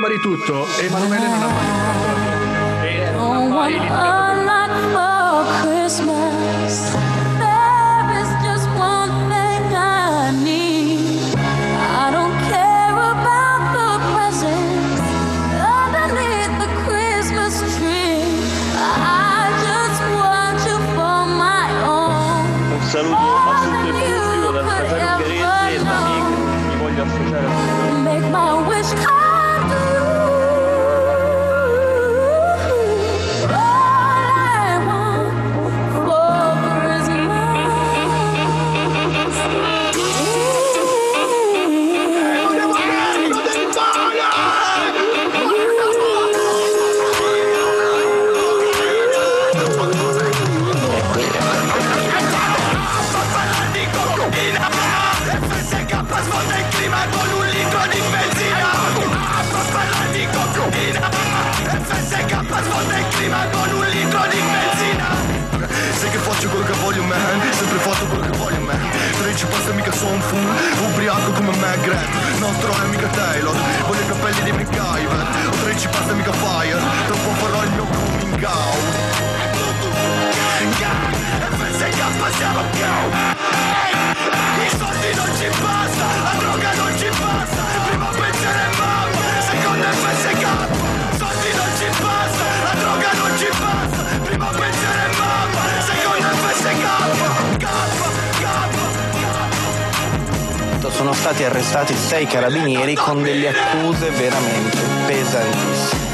prima di tutto, Emanuele non ha mai iniziato e non ha mai iniziato. Saluto a tutto il pubblico dal Frasario Ungherese e da Nick, mi voglio associare a tutto. Sono stati arrestati 6 carabinieri con delle accuse veramente pesantissime.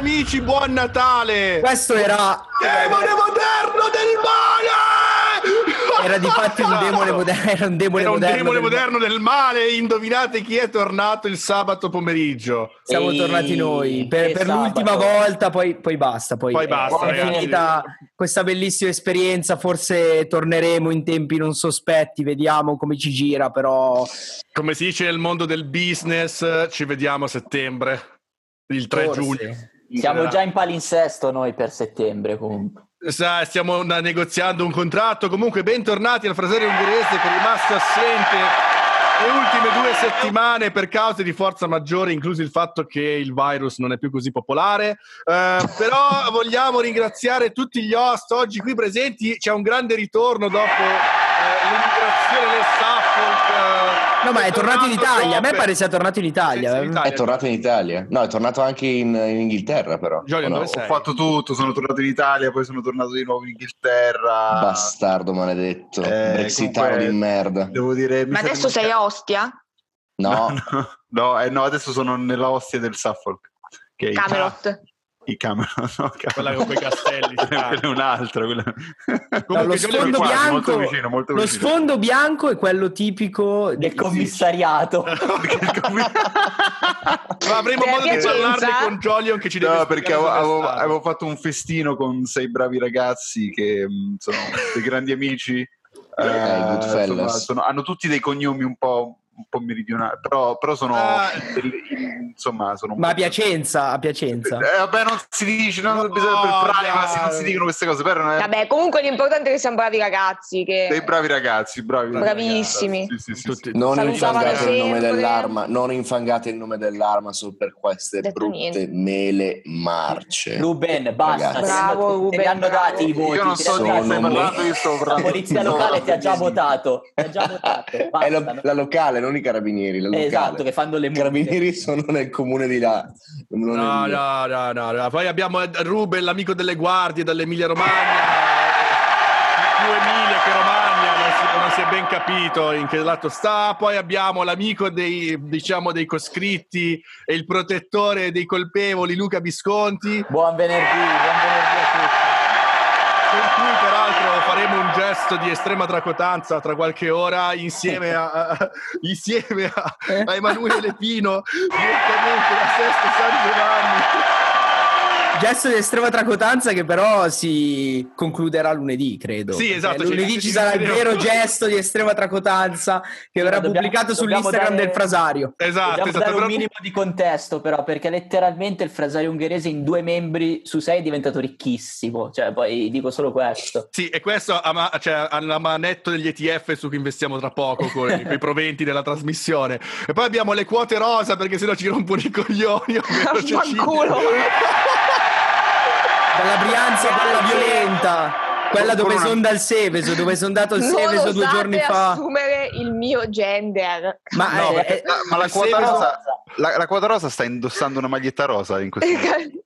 Amici, buon Natale! Questo era demone moderno del male! Era di fatto un demone moderno. Era un demone, era un moderno, demone del moderno del male. Indovinate chi è tornato il sabato pomeriggio? Siamo tornati noi per l'ultima volta, poi basta. Poi basta, è finita questa bellissima esperienza. Forse torneremo in tempi non sospetti. Vediamo come ci gira, però. Come si dice nel mondo del business, ci vediamo a settembre, il 3 forse. Giugno. Siamo già in palinsesto noi per settembre, comunque. Stiamo negoziando un contratto. Comunque, bentornati al Frasario Ungherese, che è rimasto assente le ultime 2 settimane per cause di forza maggiore, incluso il fatto che il virus non è più così popolare. Però vogliamo ringraziare tutti gli host oggi qui presenti. C'è un grande ritorno dopo l'immigrazione del Suffolk. No, ma è tornato in Italia. A me pare sia tornato in Italia. È tornato in Italia. No, è tornato anche in Inghilterra, però. Giulio, no? Ho fatto tutto, sono tornato in Italia, poi sono tornato di nuovo in Inghilterra. Bastardo maledetto. Brexitano di merda. Devo dire, ma adesso sei a Ostia? No, adesso sono nella Ostia del Suffolk. Che Camelot. I Camelot, no, quella con quei castelli, è un'altra. No, lo sfondo bianco, quasi, molto vicino. Lo sfondo bianco è quello tipico del commissariato. Ma avremo modo di parlarne con Giulio, che ci deve perché avevo fatto un festino con 6 bravi ragazzi che sono dei grandi amici. Hanno tutti dei cognomi un po' meridionale, però sono insomma sono un po'... a Piacenza vabbè, non si dice, non si dicono queste cose, però vabbè, comunque l'importante è che siamo bravi ragazzi, che dei bravi ragazzi, bravissimi, sì. Non infangate il nome dell'arma, solo per queste brutte mele marce. Ruben, basta, bravo Ruben, te li hanno dati i voti. Io non so di che stai parlando, io sto la polizia locale ti ha già votato, la locale, non i carabinieri, la locale. Esatto, che fanno le multe. I carabinieri sono nel comune di là. No. Poi abbiamo Ruben, l'amico delle guardie dall'Emilia Romagna, più Emilia che Romagna, non si è ben capito in che lato sta. Poi abbiamo l'amico dei, diciamo, dei coscritti e il protettore dei colpevoli, Luca Visconti. Buon venerdì a tutti. Per cui peraltro faremo un gesto di estrema tracotanza tra qualche ora insieme a Emanuele Pino direttamente da Sesto San Giovanni. Gesto di estrema tracotanza che però si concluderà lunedì, credo. Sì, esatto. Lunedì ci sarà il vero gesto di estrema tracotanza che verrà pubblicato sull'Instagram del Frasario. Esatto. Dare un minimo di contesto però, perché letteralmente il Frasario Ungherese in 2 membri su 6 è diventato ricchissimo. Cioè, poi dico solo questo. Sì, e questo alla manetto degli ETF su cui investiamo tra poco con i proventi della trasmissione. E poi abbiamo le quote rosa, perché sennò ci rompono i coglioni. Fanculo! Dalla Brianza, quella violenta, quella dove sonda il Seveso, dove sono andato il Seveso 2 giorni fa. Non assumere il mio gender. Ma, no, ma la quota rosa, la quota rosa sta indossando una maglietta rosa in questo momento.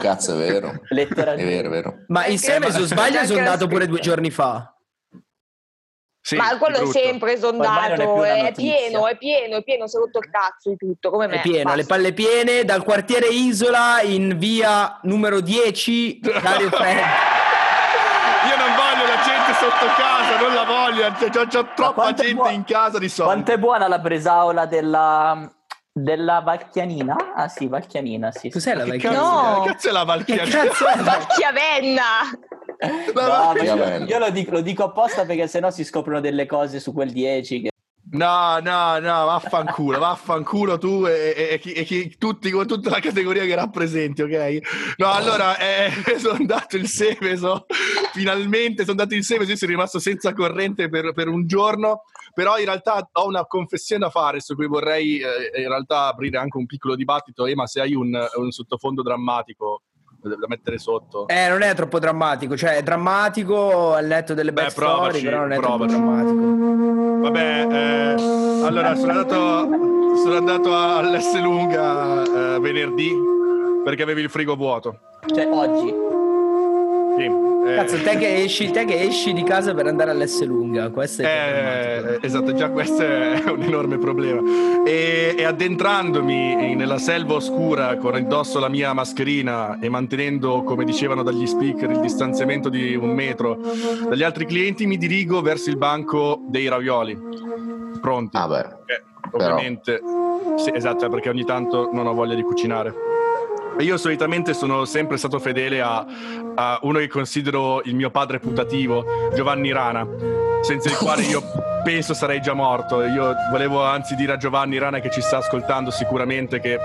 Cazzo, è vero. Letteralmente. È vero. Ma il Seveso, sbaglio, sono andato pure 2 giorni fa. Sì, ma quello è sempre sondato, è pieno, si è rotto il cazzo di tutto, come me. È pieno, le palle piene, dal quartiere Isola in via numero 10, Dario Fred. Io non voglio la gente sotto casa, non la voglio, c'ho troppa gente in casa di solito. Quanto è buona la bresaola della Valchianina? Ah sì, Valchianina, sì. Cos'è la Valchianina? No! Che cazzo è la Valchianina? Valchiavenna! No, io lo dico apposta perché sennò si scoprono delle cose su quel 10 che... No, vaffanculo tu e chi, tutti, con tutta la categoria che rappresenti, ok? No, allora, sono andato il Seveso, finalmente sono andato il Seveso, io sono rimasto senza corrente per un giorno, però in realtà ho una confessione da fare su cui vorrei in realtà aprire anche un piccolo dibattito, ma se hai un sottofondo drammatico... da mettere sotto. Non è troppo drammatico, cioè è drammatico, ho letto delle belle storie, però non è troppo drammatico. Vabbè, allora sono andato all'Esselunga venerdì perché avevi il frigo vuoto. Cioè oggi. Sì. Cazzo, te che esci di casa per andare all'Esselunga, questo è esatto, già questo è un enorme problema. E addentrandomi nella selva oscura con indosso la mia mascherina e mantenendo, come dicevano dagli speaker, il distanziamento di 1 metro dagli altri clienti, mi dirigo verso il banco dei ravioli pronti. Ah beh, ovviamente sì, esatto, perché ogni tanto non ho voglia di cucinare. Io solitamente sono sempre stato fedele a uno che considero il mio padre putativo, Giovanni Rana, senza il quale io penso sarei già morto. Io volevo anzi dire a Giovanni Rana, che ci sta ascoltando sicuramente, che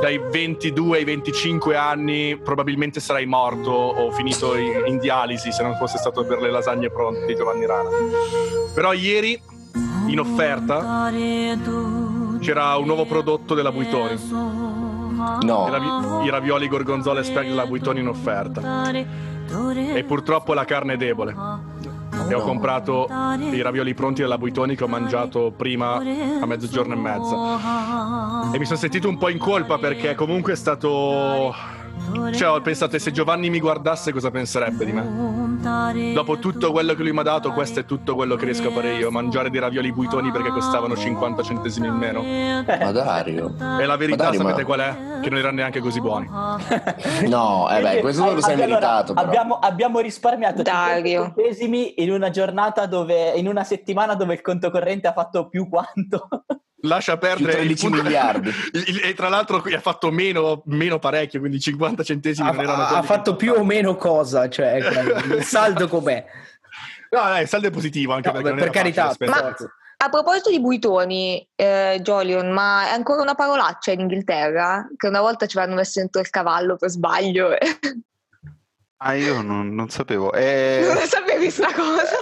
dai 22 ai 25 anni probabilmente sarai morto o finito in dialisi se non fosse stato per le lasagne pronte di Giovanni Rana. Però ieri, in offerta, c'era un nuovo prodotto della Buitoni. No. I ravioli gorgonzola e speck della Buitoni in offerta. E purtroppo la carne è debole. E ho comprato i ravioli pronti della Buitoni che ho mangiato prima a 12:30. E mi sono sentito un po' in colpa perché comunque è stato... Cioè ho pensato, se Giovanni mi guardasse cosa penserebbe di me? Dopo tutto quello che lui mi ha dato, questo è tutto quello che riesco a fare io, mangiare dei ravioli Buitoni perché costavano 50 centesimi in meno. Ma Dario, e la verità, sapete qual è? Che non erano neanche così buoni. No, questo non lo sei meritato. Allora, abbiamo risparmiato 50 centesimi in una giornata in una settimana dove il conto corrente ha fatto più quanto... Lascia perdere 13 miliardi. E tra l'altro ha fatto meno parecchio, quindi 50 centesimi non erano quelli. Ha fatto più o meno cosa, cioè il saldo com'è? No, il saldo è positivo anche perché per carità. Ma a proposito di Buitoni, Jolion, ma è ancora una parolaccia in Inghilterra che una volta ci vanno messo dentro il cavallo per sbaglio. Ah, io non sapevo. Non sapevi questa cosa?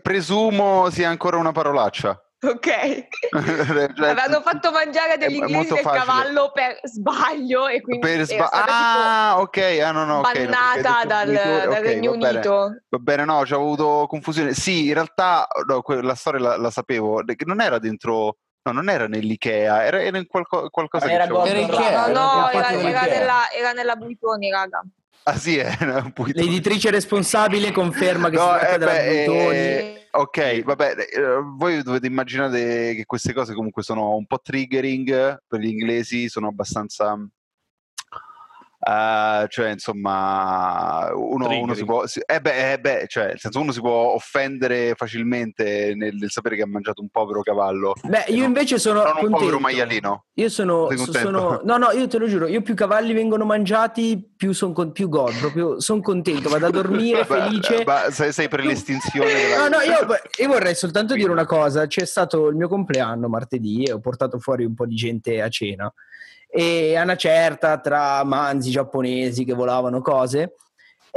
Presumo sia ancora una parolaccia. Ok, avevano fatto mangiare degli inglesi il cavallo per sbaglio e quindi bannata dal Regno Unito. Va bene, no, ci ho avuto confusione. Sì, in realtà la storia la sapevo, non era dentro. No, non era nell'Ikea, era in qualcosa. Era Ikea. Era nella Buitoni, raga. Ah sì, era Buitoni. L'editrice responsabile conferma che no, si tratta della Buitoni. Ok, vabbè, voi dovete immaginare che queste cose comunque sono un po' triggering per gli inglesi, sono abbastanza... cioè insomma uno si può cioè nel senso uno si può offendere facilmente nel sapere che ha mangiato un povero cavallo. Beh, io invece sono non un povero maialino. Io sono no io te lo giuro, io più cavalli vengono mangiati più godo, proprio sono contento, vado a dormire felice. Sei per l'estinzione della... No, io vorrei soltanto dire una cosa. C'è stato il mio compleanno martedì e ho portato fuori un po' di gente a cena. E a una certa, tra manzi giapponesi che volavano cose,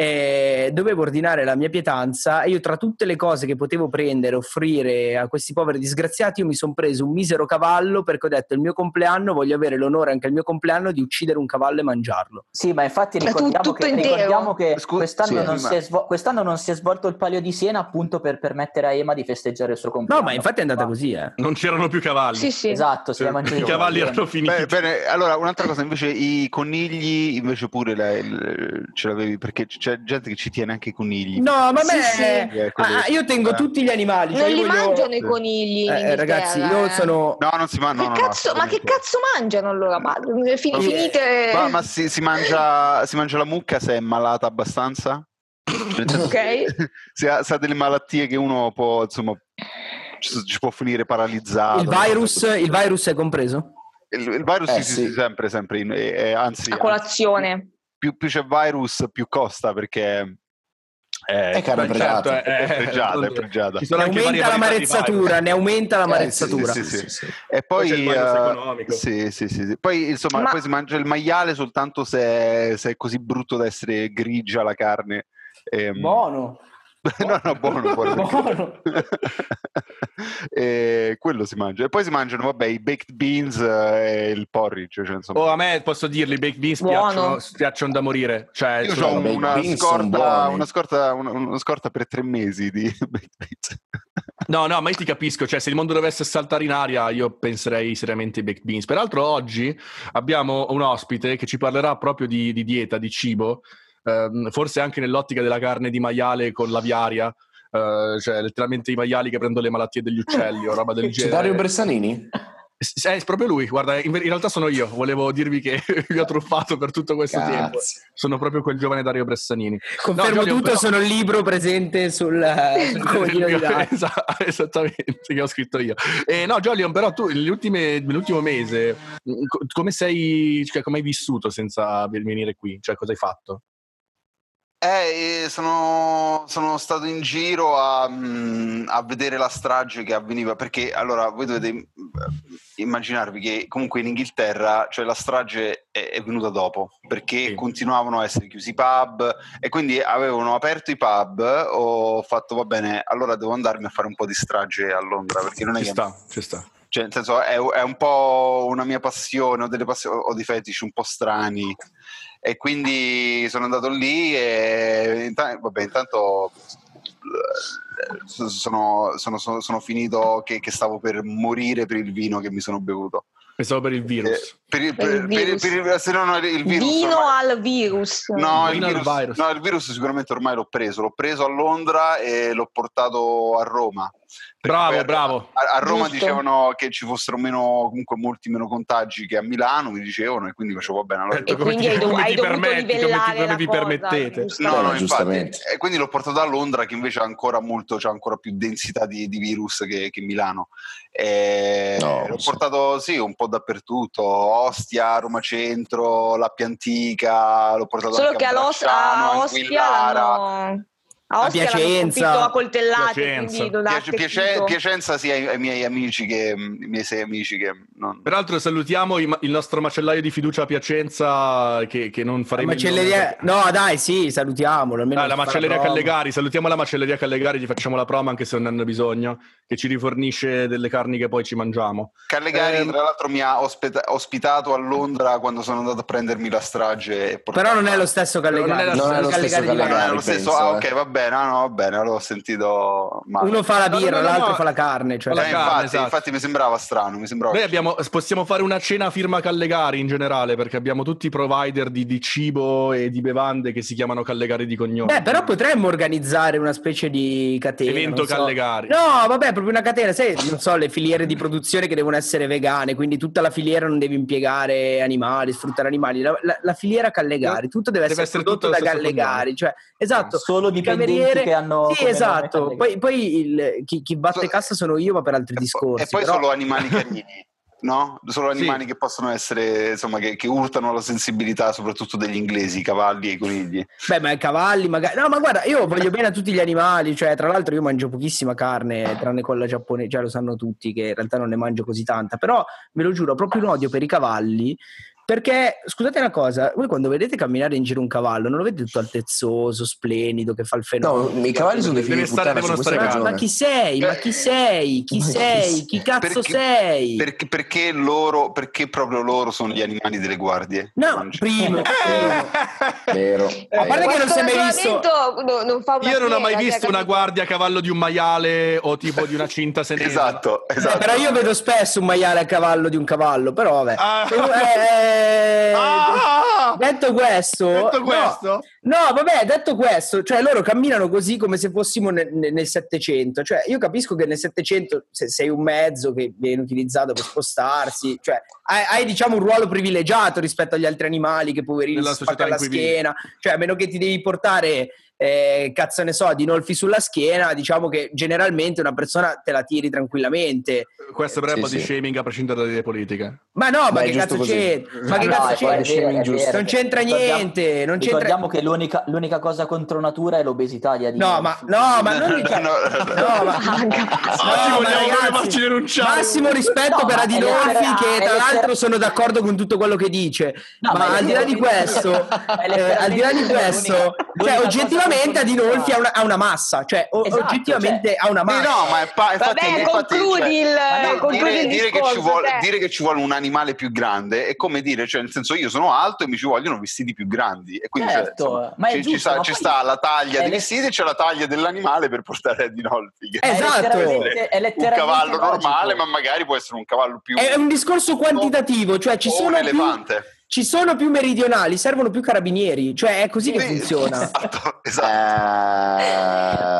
dovevo ordinare la mia pietanza e io, tra tutte le cose che potevo prendere, offrire a questi poveri disgraziati, io mi sono preso un misero cavallo, perché ho detto: il mio compleanno, voglio avere l'onore anche al mio compleanno di uccidere un cavallo e mangiarlo. Sì, ma infatti ricordiamo che quest'anno non si è svolto il Palio di Siena appunto per permettere a Ema di festeggiare il suo compleanno. No, ma infatti è andata così, non c'erano più cavalli. Sì. Esatto, i cavalli erano finiti. Bene, allora un'altra cosa invece, i conigli invece pure ce l'avevi, perché c'è gente che ci tiene anche i conigli. No, ma io tengo tutti gli animali. Non li mangiano i conigli in Inghilterra, ragazzi, io sono... No, non si mangiano. Ma che cazzo mangiano allora? Finite... Ma si mangia la mucca se è malata abbastanza? Ok. Se ha delle malattie che uno può, insomma, ci può finire paralizzato. Il virus è compreso? Il virus sì. Sempre. Anzi, a colazione. Più c'è virus, più costa, perché è pregiata. Aumenta l'amarezzatura, ne aumenta l'amarezzatura. Sì. E poi insomma, poi si mangia il maiale soltanto se è così brutto da essere grigia la carne. Buono. No, buono. Quello si mangia. E poi si mangiano, i baked beans e il porridge. Cioè, insomma. A me, posso dirli, i baked beans piacciono da morire. Cioè, io ho una scorta per 3 mesi di baked beans. No, ma io ti capisco, cioè se il mondo dovesse saltare in aria io penserei seriamente ai baked beans. Peraltro oggi abbiamo un ospite che ci parlerà proprio di dieta, di cibo. Forse anche nell'ottica della carne di maiale con l'aviaria, cioè letteralmente i maiali che prendono le malattie degli uccelli o roba del genere. Dario Bressanini? È proprio lui, guarda, in realtà sono io, volevo dirvi che vi ho truffato per tutto questo tempo, sono proprio quel giovane Dario Bressanini. Confermo però... sono il libro presente sul coglio di Dario. Esattamente, che ho scritto io. No, Jolion, però tu nell'ultimo mese come sei, cioè, come hai vissuto senza venire qui? Cioè cosa hai fatto? Sono stato in giro a vedere la strage che avveniva, perché allora voi dovete immaginarvi che comunque in Inghilterra, cioè, la strage è venuta dopo, perché continuavano a essere chiusi i pub e quindi avevano aperto i pub. Ho fatto va bene, allora devo andarmi a fare un po' di strage a Londra, perché non è ci sta. Cioè, nel senso, è un po' una mia passione, ho dei fetici un po' strani. E quindi sono andato lì e intanto sono finito che stavo per morire per il vino che mi sono bevuto. Pensavo per il virus. Il virus. Vino ormai... al virus. No, il virus sicuramente ormai l'ho preso a Londra e l'ho portato a Roma. Bravo. A Roma dicevano che ci fossero molti meno contagi che a Milano, mi dicevano, e quindi facevo e quindi come vi permettete. No, infatti. E quindi l'ho portato a Londra, che invece c'è ancora più densità di virus che Milano. L'ho portato un po' dappertutto, Ostia, Roma Centro, l'Appia Antica, l'ho portato anche a Bracciano, Anguillara. A Piacenza, Piacenza sì, ai miei sei amici che non... Peraltro salutiamo il nostro macellaio di fiducia a Piacenza che non faremo macelleria... salutiamolo almeno la macelleria Callegari, salutiamo la macelleria Callegari, gli facciamo la promo anche se non hanno bisogno, che ci rifornisce delle carni che poi ci mangiamo. Callegari tra l'altro mi ha ospitato a Londra quando sono andato a prendermi la strage, però non è lo stesso Callegari. Ah, ok, vabbè. bene, ah no, va bene, avevo sentito male. Uno fa la birra, l'altro fa la carne, cioè. La carne, infatti, esatto. Infatti mi sembrava strano, mi sembrava. Noi possiamo fare una cena firma Callegari in generale, perché abbiamo tutti i provider di cibo e di bevande che si chiamano Callegari di cognome. Beh, però potremmo organizzare una specie di catena. Evento Callegari. No, vabbè, proprio una catena, sai, non so, le filiere di produzione che devono essere vegane, quindi tutta la filiera non devi impiegare animali, sfruttare animali, la filiera Callegari, tutto deve essere prodotto da Callegari, cioè, esatto. Solo cameriere che hanno, sì, esatto. Poi chi batte cassa sono io, ma per altri discorsi. E poi però... solo animali cagnini, no? Solo animali, sì, che possono essere, insomma, che urtano la sensibilità, soprattutto degli inglesi, i cavalli e i conigli. Beh, ma i cavalli magari. No, ma guarda, io voglio bene a tutti gli animali, cioè, tra l'altro io mangio pochissima carne, tranne quella giapponese, già lo sanno tutti che in realtà non ne mangio così tanta, però ve lo giuro, ho proprio un odio per i cavalli. Perché, scusate una cosa, voi quando vedete camminare in giro un cavallo, non lo vedete tutto altezzoso, splendido, che fa il fenomeno? No, i cavalli sono dei figli di puttana, ma chi sei? Ma chi sei? Chi sei? Chi cazzo sei? Perché proprio loro sono gli animali delle guardie? No, primo. Vero. A parte che non si è mai visto. Io non ho mai visto una guardia a cavallo di un maiale o tipo di una cinta senza. Esatto, esatto. Però io vedo spesso un maiale a cavallo di un cavallo, però vabbè. Detto questo? No, vabbè, detto questo, cioè loro camminano così come se fossimo nel Settecento. Cioè io capisco che nel Settecento sei un mezzo che viene utilizzato per spostarsi, cioè hai diciamo un ruolo privilegiato rispetto agli altri animali che poverini si spaccano la schiena, cioè a meno che ti devi portare cazzo ne so, Adinolfi sulla schiena, diciamo che generalmente una persona te la tiri tranquillamente. Questo però è un po' di shaming a prescindere dalle politiche. Ma no, ma che cazzo c'è? Ma che cazzo c'è? Non c'entra niente. Ricordiamo che l'unica cosa contro natura è l'obesità di Adinolfi. No, ma non diciamo. Massimo rispetto per Adinolfi, che tra l'altro sono d'accordo con tutto quello che dice. Ma al di là di questo, cioè oggettivamente Adinolfi ha una massa, cioè esatto, oggettivamente cioè. Ha una massa. No, ma infatti, concludi il discorso. Dire che ci vuole un animale più grande è come dire, cioè nel senso, io sono alto e mi ci vogliono vestiti più grandi, e quindi certo, cioè, insomma, ma è giusto, ma ci sta la taglia dei vestiti e c'è la taglia dell'animale per portare Adinolfi. Esatto, è letteralmente un cavallo normale, ma magari può essere un cavallo più. È un discorso quantitativo, cioè ci sono elevante. Ci sono più meridionali, servono più carabinieri, cioè è così che funziona. Esatto.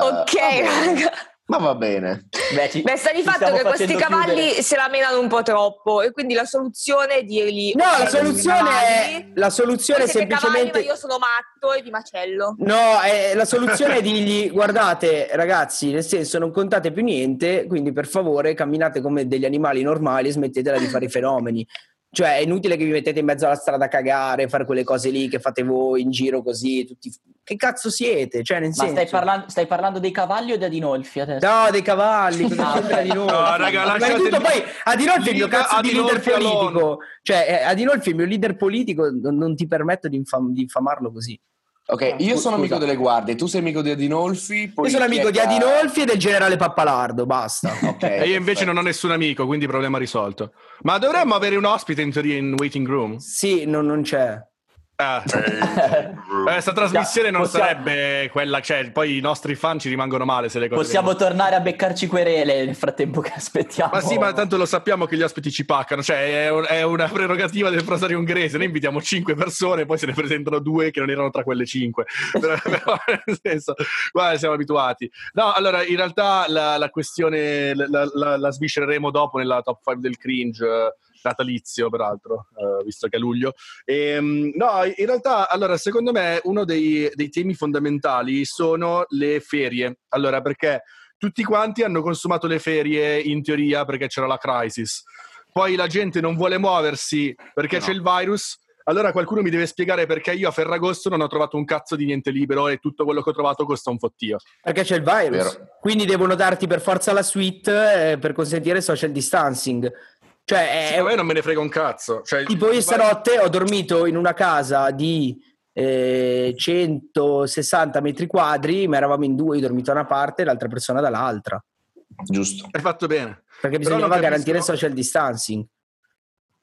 Ok, raga. Ma va bene. Beh, sta di fatto che questi cavalli se la menano un po' troppo, e quindi la soluzione è dirgli: no, la soluzione è semplicemente cavalli, ma io sono matto e vi macello. No, la soluzione è dirgli: guardate ragazzi, nel senso, non contate più niente, quindi per favore camminate come degli animali normali e smettetela di fare i fenomeni. Cioè è inutile che vi mettete in mezzo alla strada a cagare, fare quelle cose lì che fate voi in giro così, tutti che cazzo siete? Cioè, nel senso... stai parlando dei cavalli o di Adinolfi adesso? No, dei cavalli, no, raga, lasciate tutto, poi Adinolfi è il mio cazzo di leader politico. Cioè Adinolfi è il mio leader politico, non ti permetto di infamarlo così. Ok, io sono amico delle guardie, tu sei amico di Adinolfi. Io sono amico di Adinolfi e del generale Pappalardo, basta. Okay, e io invece non ho nessun amico, quindi problema risolto. Ma dovremmo avere un ospite in teoria in waiting room? Sì, non c'è. Questa trasmissione non sarebbe quella, cioè poi i nostri fan ci rimangono male se le cose possiamo tornare a beccarci querele nel frattempo che aspettiamo. Ma sì, ma tanto lo sappiamo che gli ospiti ci paccano, cioè è una prerogativa del Frasario Ungherese. Noi invitiamo 5 persone, poi se ne presentano 2 che non erano tra quelle 5. Però, nel senso, guarda, siamo abituati. No, allora in realtà la questione la sviscereremo dopo nella top 5 del cringe natalizio, peraltro, visto che è luglio. No, in realtà, allora, secondo me uno dei temi fondamentali sono le ferie. Allora, perché tutti quanti hanno consumato le ferie in teoria perché c'era la crisis. Poi la gente non vuole muoversi perché c'è il virus. Allora qualcuno mi deve spiegare perché io a Ferragosto non ho trovato un cazzo di niente libero e tutto quello che ho trovato costa un fottio. Perché c'è il virus. Vero. Quindi devono darti per forza la suite per consentire social distancing. Cioè, sì, io non me ne frega un cazzo. Cioè, tipo io stanotte ho dormito in una casa di 160 metri quadri, ma eravamo in 2, io ho dormito da una parte e l'altra persona dall'altra. Giusto. Hai fatto bene. Perché bisognava garantire social distancing.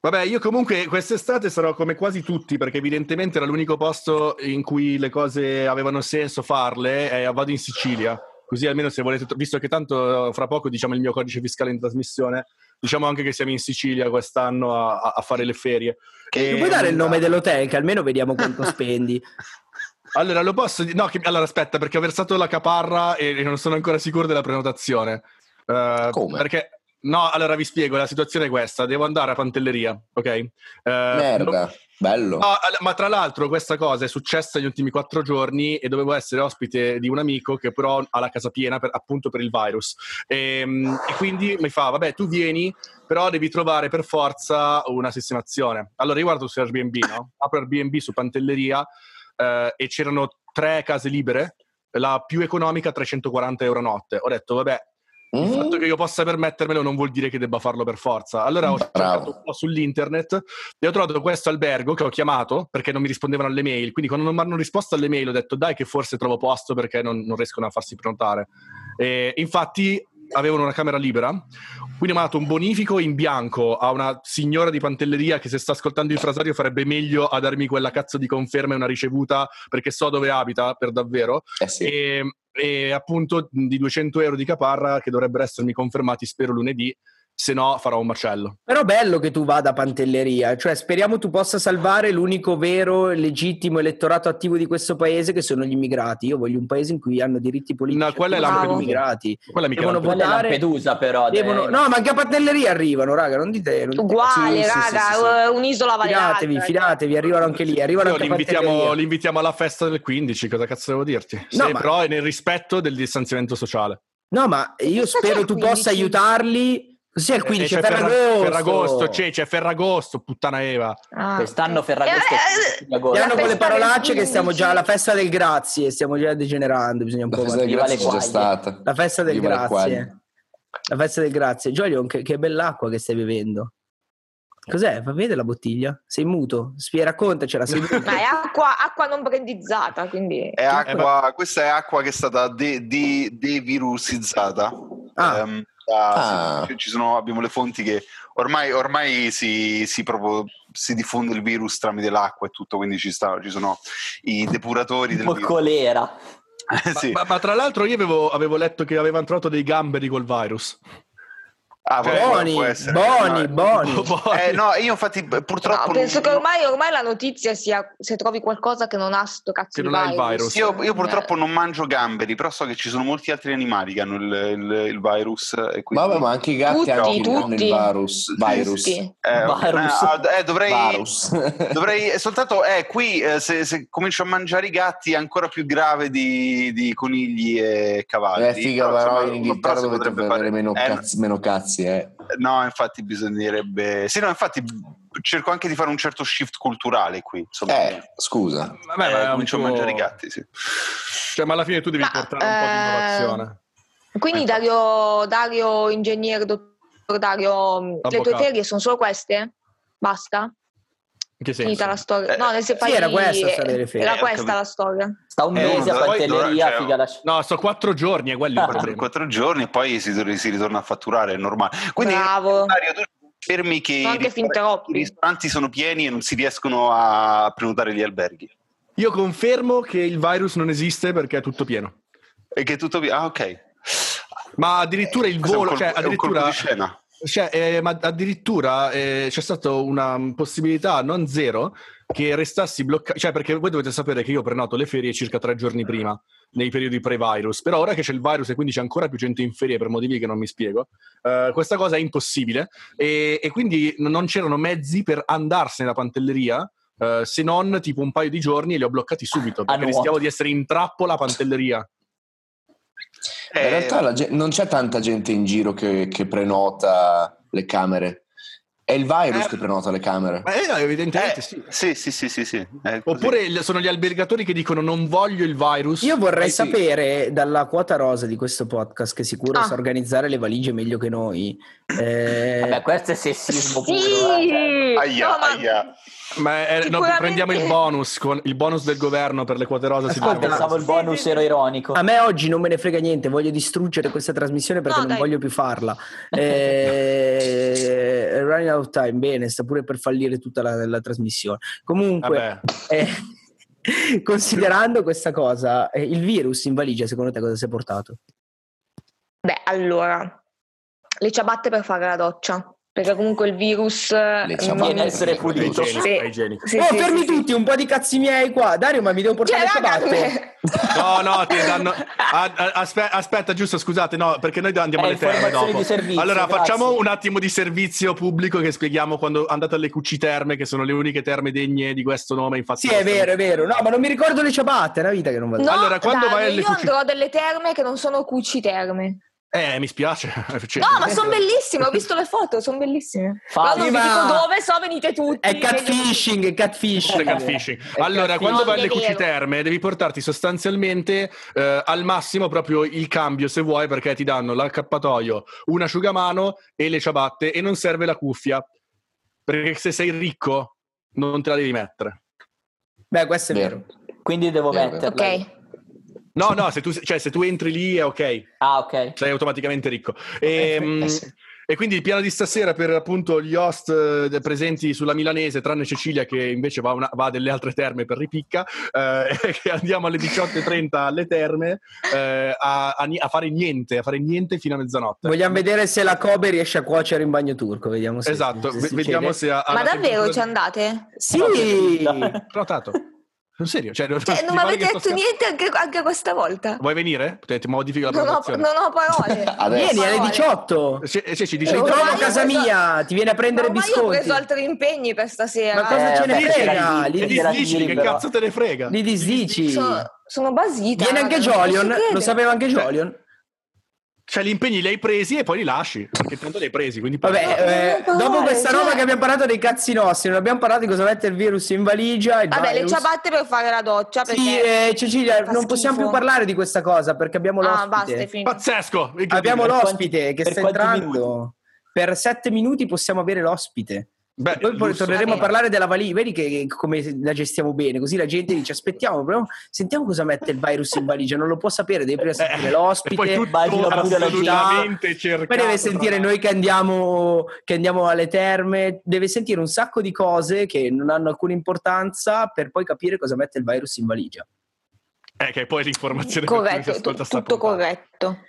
Vabbè, io comunque quest'estate sarò come quasi tutti, perché evidentemente era l'unico posto in cui le cose avevano senso farle, e vado in Sicilia. Così almeno se volete, visto che tanto fra poco diciamo il mio codice fiscale in trasmissione, diciamo anche che siamo in Sicilia quest'anno a fare le ferie. Che puoi dare il nome dell'hotel, che almeno vediamo quanto spendi. Allora, lo posso dire? No, allora aspetta, perché ho versato la caparra e non sono ancora sicuro della prenotazione. Come? Perché... No, allora vi spiego, la situazione è questa. Devo andare a Pantelleria, ok? Merda, no, bello. No, ma tra l'altro questa cosa è successa negli ultimi 4 giorni e dovevo essere ospite di un amico che però ha la casa piena appunto per il virus. E quindi mi fa, vabbè, tu vieni, però devi trovare per forza una sistemazione. Allora io guardo su Airbnb, no? Apro Airbnb su Pantelleria e c'erano 3 case libere, la più economica €340 notte. Ho detto, vabbè, il fatto che io possa permettermelo non vuol dire che debba farlo per forza. Allora ho cercato un po' sull'internet e ho trovato questo albergo che ho chiamato perché non mi rispondevano alle mail. Quindi quando non mi hanno risposto alle mail ho detto dai che forse trovo posto, perché non riescono a farsi prenotare. E infatti avevano una camera libera, quindi ho mandato un bonifico in bianco a una signora di Pantelleria che, se sta ascoltando il Frasario, farebbe meglio a darmi quella cazzo di conferma e una ricevuta, perché so dove abita per davvero. Sì. E appunto di €200 di caparra che dovrebbero essermi confermati, spero lunedì, se no farò un macello. Però bello che tu vada a Pantelleria, cioè speriamo tu possa salvare l'unico vero legittimo elettorato attivo di questo paese, che sono gli immigrati. Io voglio un paese in cui hanno diritti politici. No, quella è la immigrati. Quella devono votare. Lampedusa però. Devono... No, ma anche a Pantelleria arrivano, raga, non dite. Non dite... Uguale, sì, raga, sì. Un'isola vale l'altra. Fidatevi, arrivano anche lì, arrivano anche Pantelleria. Li invitiamo alla festa del 15, cosa cazzo devo dirti? No, se, ma... Però è nel rispetto del distanziamento sociale. No, ma io spero tu possa aiutarli. Sì, il 15 c'è Ferragosto, c'è Ferragosto, puttana Eva. Quest'anno Ferragosto hanno quelle parolacce che stiamo già alla festa del grazie, stiamo già degenerando, bisogna un po' la festa del grazie. La festa del grazie. Giulio, che bell'acqua che stai bevendo. Cos'è? Fa vedere la bottiglia? Sei muto? Raccontacela. Sei muto. Ma è acqua non brandizzata, quindi è acqua, questa è acqua che è stata devirusizzata. Abbiamo le fonti che ormai si diffonde il virus tramite l'acqua e tutto, quindi ci sono i depuratori del virus. Colera. Sì. ma tra l'altro io avevo letto che avevano trovato dei gamberi col virus. Buoni. No, io infatti purtroppo penso che ormai la notizia sia se trovi qualcosa che non ha sto cazzo di virus. Io purtroppo non mangio gamberi, però so che ci sono molti altri animali che hanno il virus e quindi... Vabbè, ma anche i gatti hanno il virus. Dovrei soltanto qui se comincio a mangiare i gatti è ancora più grave di conigli e cavalli. Figa, però in Inghilterra dovrebbe avere meno cazzi. No, infatti bisognerebbe. Sì, no, infatti cerco anche di fare un certo shift culturale qui. Scusa. Vabbè, comincio a mangiare i gatti, sì. Cioè, ma alla fine tu devi portare un po' di innovazione. Quindi Dario ingegnere, dottor Dario, avvocato. Le tue teorie sono solo queste? Basta? In che senso? Finita la storia. No, nel senso era questa la storia. Sta un mese a Pantelleria, figa no, sono 4 giorni, è quello il problema. 4 giorni e poi si ritorna a fatturare, è normale. Quindi, bravo. Mario, tu fermi che i ristoranti sono pieni e non si riescono a prenotare gli alberghi. Io confermo che il virus non esiste perché è tutto pieno. E che è tutto pieno. Ah, ok. Ma addirittura il volo, addirittura di scena. Cioè, ma addirittura c'è stata una possibilità non zero che restassi bloccato, cioè, perché voi dovete sapere che io prenoto le ferie circa 3 giorni prima, nei periodi pre-virus, però ora che c'è il virus e quindi c'è ancora più gente in ferie per motivi che non mi spiego, questa cosa è impossibile e quindi non c'erano mezzi per andarsene da Pantelleria, se non tipo un paio di giorni, e li ho bloccati subito perché rischiavo di essere in trappola a Pantelleria. In realtà non c'è tanta gente in giro che prenota le camere. È il virus che prenota le camere. Evidentemente sì. Sì. Oppure sono gli albergatori che dicono non voglio il virus. Io vorrei sapere dalla quota rosa di questo podcast, che sicuro sa organizzare le valigie meglio che noi. Vabbè, questo è sessismo puro. Aia. Ma sicuramente... prendiamo il bonus, con il bonus del governo per le quote rosa. Ascolta, pensavo il bonus ero ironico. A me oggi non me ne frega niente, voglio distruggere questa trasmissione perché non voglio più farla. out time, bene, sta pure per fallire tutta la trasmissione. Comunque, considerando questa cosa, il virus in valigia, secondo te cosa si è portato? Beh, allora, le ciabatte per fare la doccia. Perché comunque il virus viene a essere pulito. Fermi tutti, un po' di cazzi miei qua. Dario, ma mi devo portare le ciabatte? No, ti danno... aspetta, giusto, scusate, no, perché noi andiamo alle terme dopo. Allora, grazie. Facciamo un attimo di servizio pubblico che spieghiamo quando andate alle Cuciterme, che sono le uniche terme degne di questo nome, infatti. Sì, è vero. No, ma non mi ricordo le ciabatte, è una vita che non vado. No, allora, quando Dario, vai alle io andrò delle terme che non sono Cuciterme. Mi spiace. No, ma sono bellissime, ho visto le foto, sono bellissime. Però non vi dico dove so, venite tutti. È catfishing, è catfishing. Allora, quando vai alle Cuciterme devi portarti sostanzialmente al massimo proprio il cambio, se vuoi, perché ti danno l'accappatoio, un asciugamano e le ciabatte, e non serve la cuffia, perché se sei ricco non te la devi mettere. Beh, questo è vero. Quindi devo metterla. Ok. No, se tu entri lì è ok. Ah, ok. Sei automaticamente ricco. E quindi il piano di stasera per appunto gli host presenti sulla Milanese, tranne Cecilia che invece va a delle altre terme per ripicca, che andiamo alle 18:30 alle terme a fare niente fino a mezzanotte. Vogliamo vedere se la Kobe riesce a cuocere in bagno turco, vediamo se. Esatto, vediamo se ha. Ma davvero ci andate? Sì! Prenotato. In serio? Cioè, non mi avete detto niente anche questa volta? Vuoi venire? Ti modifico la prenotazione. Non ho parole. Vieni alle 18. Cioè, ci dice, ritrovo a casa mia, ti viene a prendere biscotti. Ma io ho preso altri impegni per stasera. Ma cosa ce ne frega? Li disdici, che cazzo te ne frega? Li disdici. Sono basita. Viene anche Jolion, lo sapeva anche Jolion. Cioè, gli impegni li hai presi e poi li lasci, perché tanto li hai presi, quindi... Vabbè, dopo questa roba che abbiamo parlato dei cazzi nostri, non abbiamo parlato di cosa mette il virus in valigia. Vabbè, virus. Le ciabatte per fare la doccia, perché... Sì, Cecilia, non possiamo più parlare di questa cosa, perché abbiamo l'ospite. Basta, è finito. Pazzesco! Abbiamo l'ospite che sta entrando. Per 7 minuti possiamo avere l'ospite. Beh, poi torneremo a parlare della valigia. Vedi che come la gestiamo bene, così la gente dice aspettiamo, però sentiamo cosa mette il virus in valigia, non lo può sapere, deve prima sentire l'ospite, poi deve sentire noi che andiamo alle terme, deve sentire un sacco di cose che non hanno alcuna importanza per poi capire cosa mette il virus in valigia. Che poi l'informazione corretto, tutto corretto.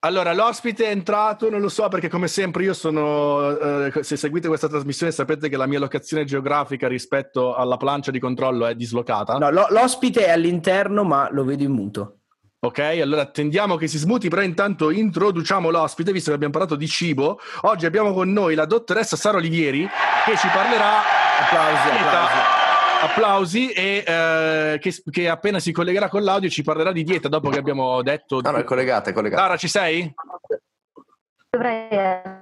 Allora, l'ospite è entrato, non lo so, perché come sempre io sono... se seguite questa trasmissione sapete che la mia locazione geografica rispetto alla plancia di controllo è dislocata. No, l'ospite è all'interno, ma lo vedo in muto. Ok, allora attendiamo che si smuti, però intanto introduciamo l'ospite, visto che abbiamo parlato di cibo. Oggi abbiamo con noi la dottoressa Sara Olivieri, che ci parlerà... Applausi e che appena si collegherà con l'audio ci parlerà di dieta, dopo che abbiamo detto... No, è collegata, è collegata. Sara, ci sei? Dovrei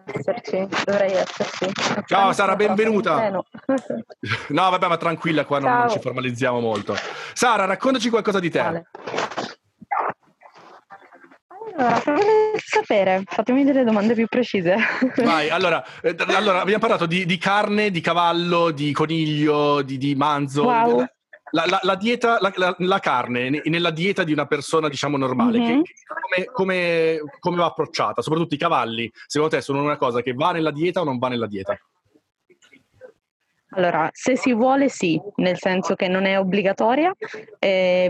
esserci. Ciao Sara, benvenuta. No, vabbè, ma tranquilla, qua non ci formalizziamo molto. Sara, raccontaci qualcosa di te. Vale. Allora, fatemi delle domande più precise. Vai, allora abbiamo parlato di carne, di cavallo, di coniglio, di manzo. Wow. La dieta, la carne, nella dieta di una persona, diciamo, normale, mm-hmm. Come va approcciata? Soprattutto i cavalli, secondo te, sono una cosa che va nella dieta o non va nella dieta? Allora, se si vuole sì, nel senso che non è obbligatoria,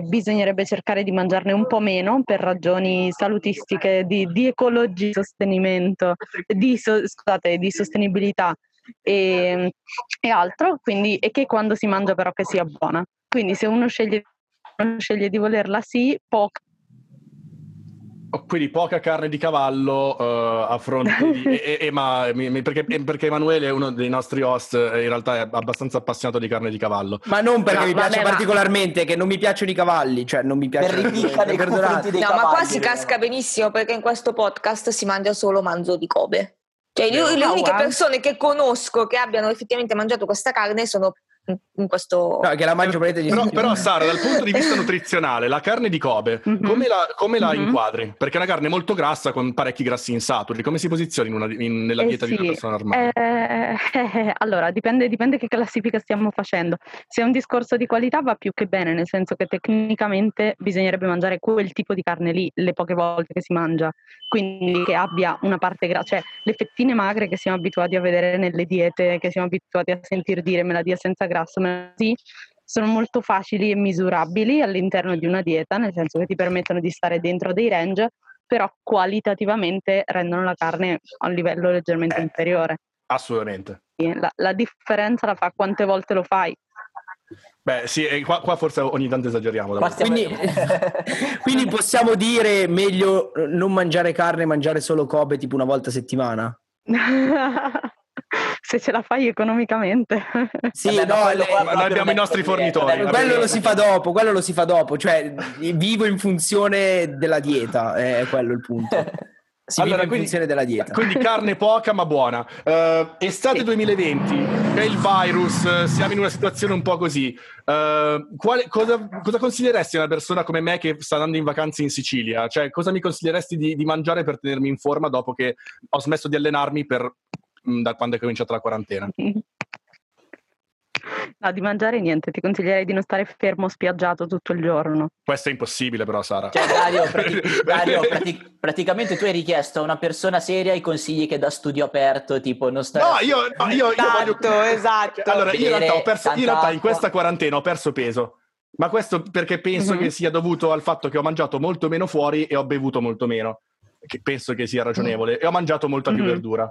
bisognerebbe cercare di mangiarne un po' meno per ragioni salutistiche, di ecologia, sostenimento, di sostenibilità e altro, quindi, e che quando si mangia però che sia buona. Quindi se uno sceglie di volerla sì, poco. Quindi poca carne di cavallo a fronte di... perché Emanuele è uno dei nostri host, in realtà è abbastanza appassionato di carne di cavallo. Ma non perché mi piace particolarmente, che non mi piacciono i cavalli, cioè non mi piace... No, ma qua si casca benissimo, perché in questo podcast si mangia solo manzo di Kobe. Cioè le uniche persone che conosco che abbiano effettivamente mangiato questa carne sono in questo... No, che la mangio però Sara, dal punto di vista nutrizionale, la carne di Kobe, come la inquadri? Perché è una carne molto grassa con parecchi grassi insaturi. Come si posiziona nella dieta di una persona normale? Allora, dipende che classifica stiamo facendo. Se è un discorso di qualità va più che bene, nel senso che tecnicamente bisognerebbe mangiare quel tipo di carne lì le poche volte che si mangia. Quindi che abbia una parte grassa, cioè le fettine magre che siamo abituati a vedere nelle diete, che siamo abituati a sentir dire me la dia senza grasso, sì, sono molto facili e misurabili all'interno di una dieta, nel senso che ti permettono di stare dentro dei range, però qualitativamente rendono la carne a un livello leggermente inferiore. Assolutamente. La differenza la fa quante volte lo fai. Beh sì, qua forse ogni tanto esageriamo. Quindi possiamo dire meglio non mangiare carne, mangiare solo Kobe tipo una volta a settimana? Se ce la fai economicamente. Sì, vabbè, noi abbiamo i nostri fornitori. Quello lo si fa dopo, cioè vivo in funzione della dieta, è quello il punto. Funzione della dieta. Quindi carne poca ma buona. Estate 2020, c'è il virus, siamo in una situazione un po' così. Cosa consiglieresti a una persona come me che sta andando in vacanze in Sicilia? Cioè, cosa mi consiglieresti di mangiare per tenermi in forma dopo che ho smesso di allenarmi da quando è cominciata la quarantena? No, di mangiare niente, ti consiglierei di non stare fermo spiaggiato tutto il giorno. Questo è impossibile però, Sara. Cioè, Dario, praticamente tu hai richiesto a una persona seria i consigli che da studio aperto, tipo non stare... No, esatto. Allora, in realtà in questa quarantena ho perso peso. Ma questo perché penso che sia dovuto al fatto che ho mangiato molto meno fuori e ho bevuto molto meno, che penso che sia ragionevole, e ho mangiato molta più verdura.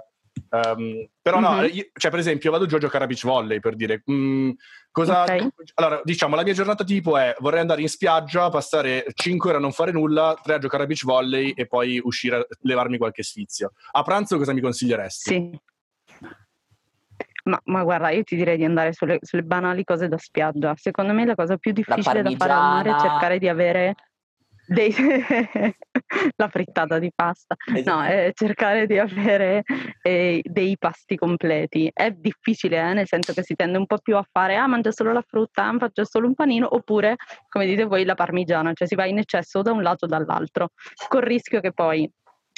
Però no, cioè per esempio vado giù a giocare a beach volley, per dire allora diciamo la mia giornata tipo è: vorrei andare in spiaggia, passare 5 ore a non fare nulla, 3 a giocare a beach volley e poi uscire a levarmi qualche sfizio. A pranzo cosa mi consiglieresti? Sì, ma guarda, io ti direi di andare sulle banali cose da spiaggia. Secondo me la cosa più difficile da fare al mare è cercare di avere la frittata di pasta, esatto. No, cercare di avere dei pasti completi è difficile, nel senso che si tende un po' più a fare mangio solo la frutta, faccio solo un panino, oppure come dite voi la parmigiana, cioè si va in eccesso da un lato o dall'altro, col rischio che poi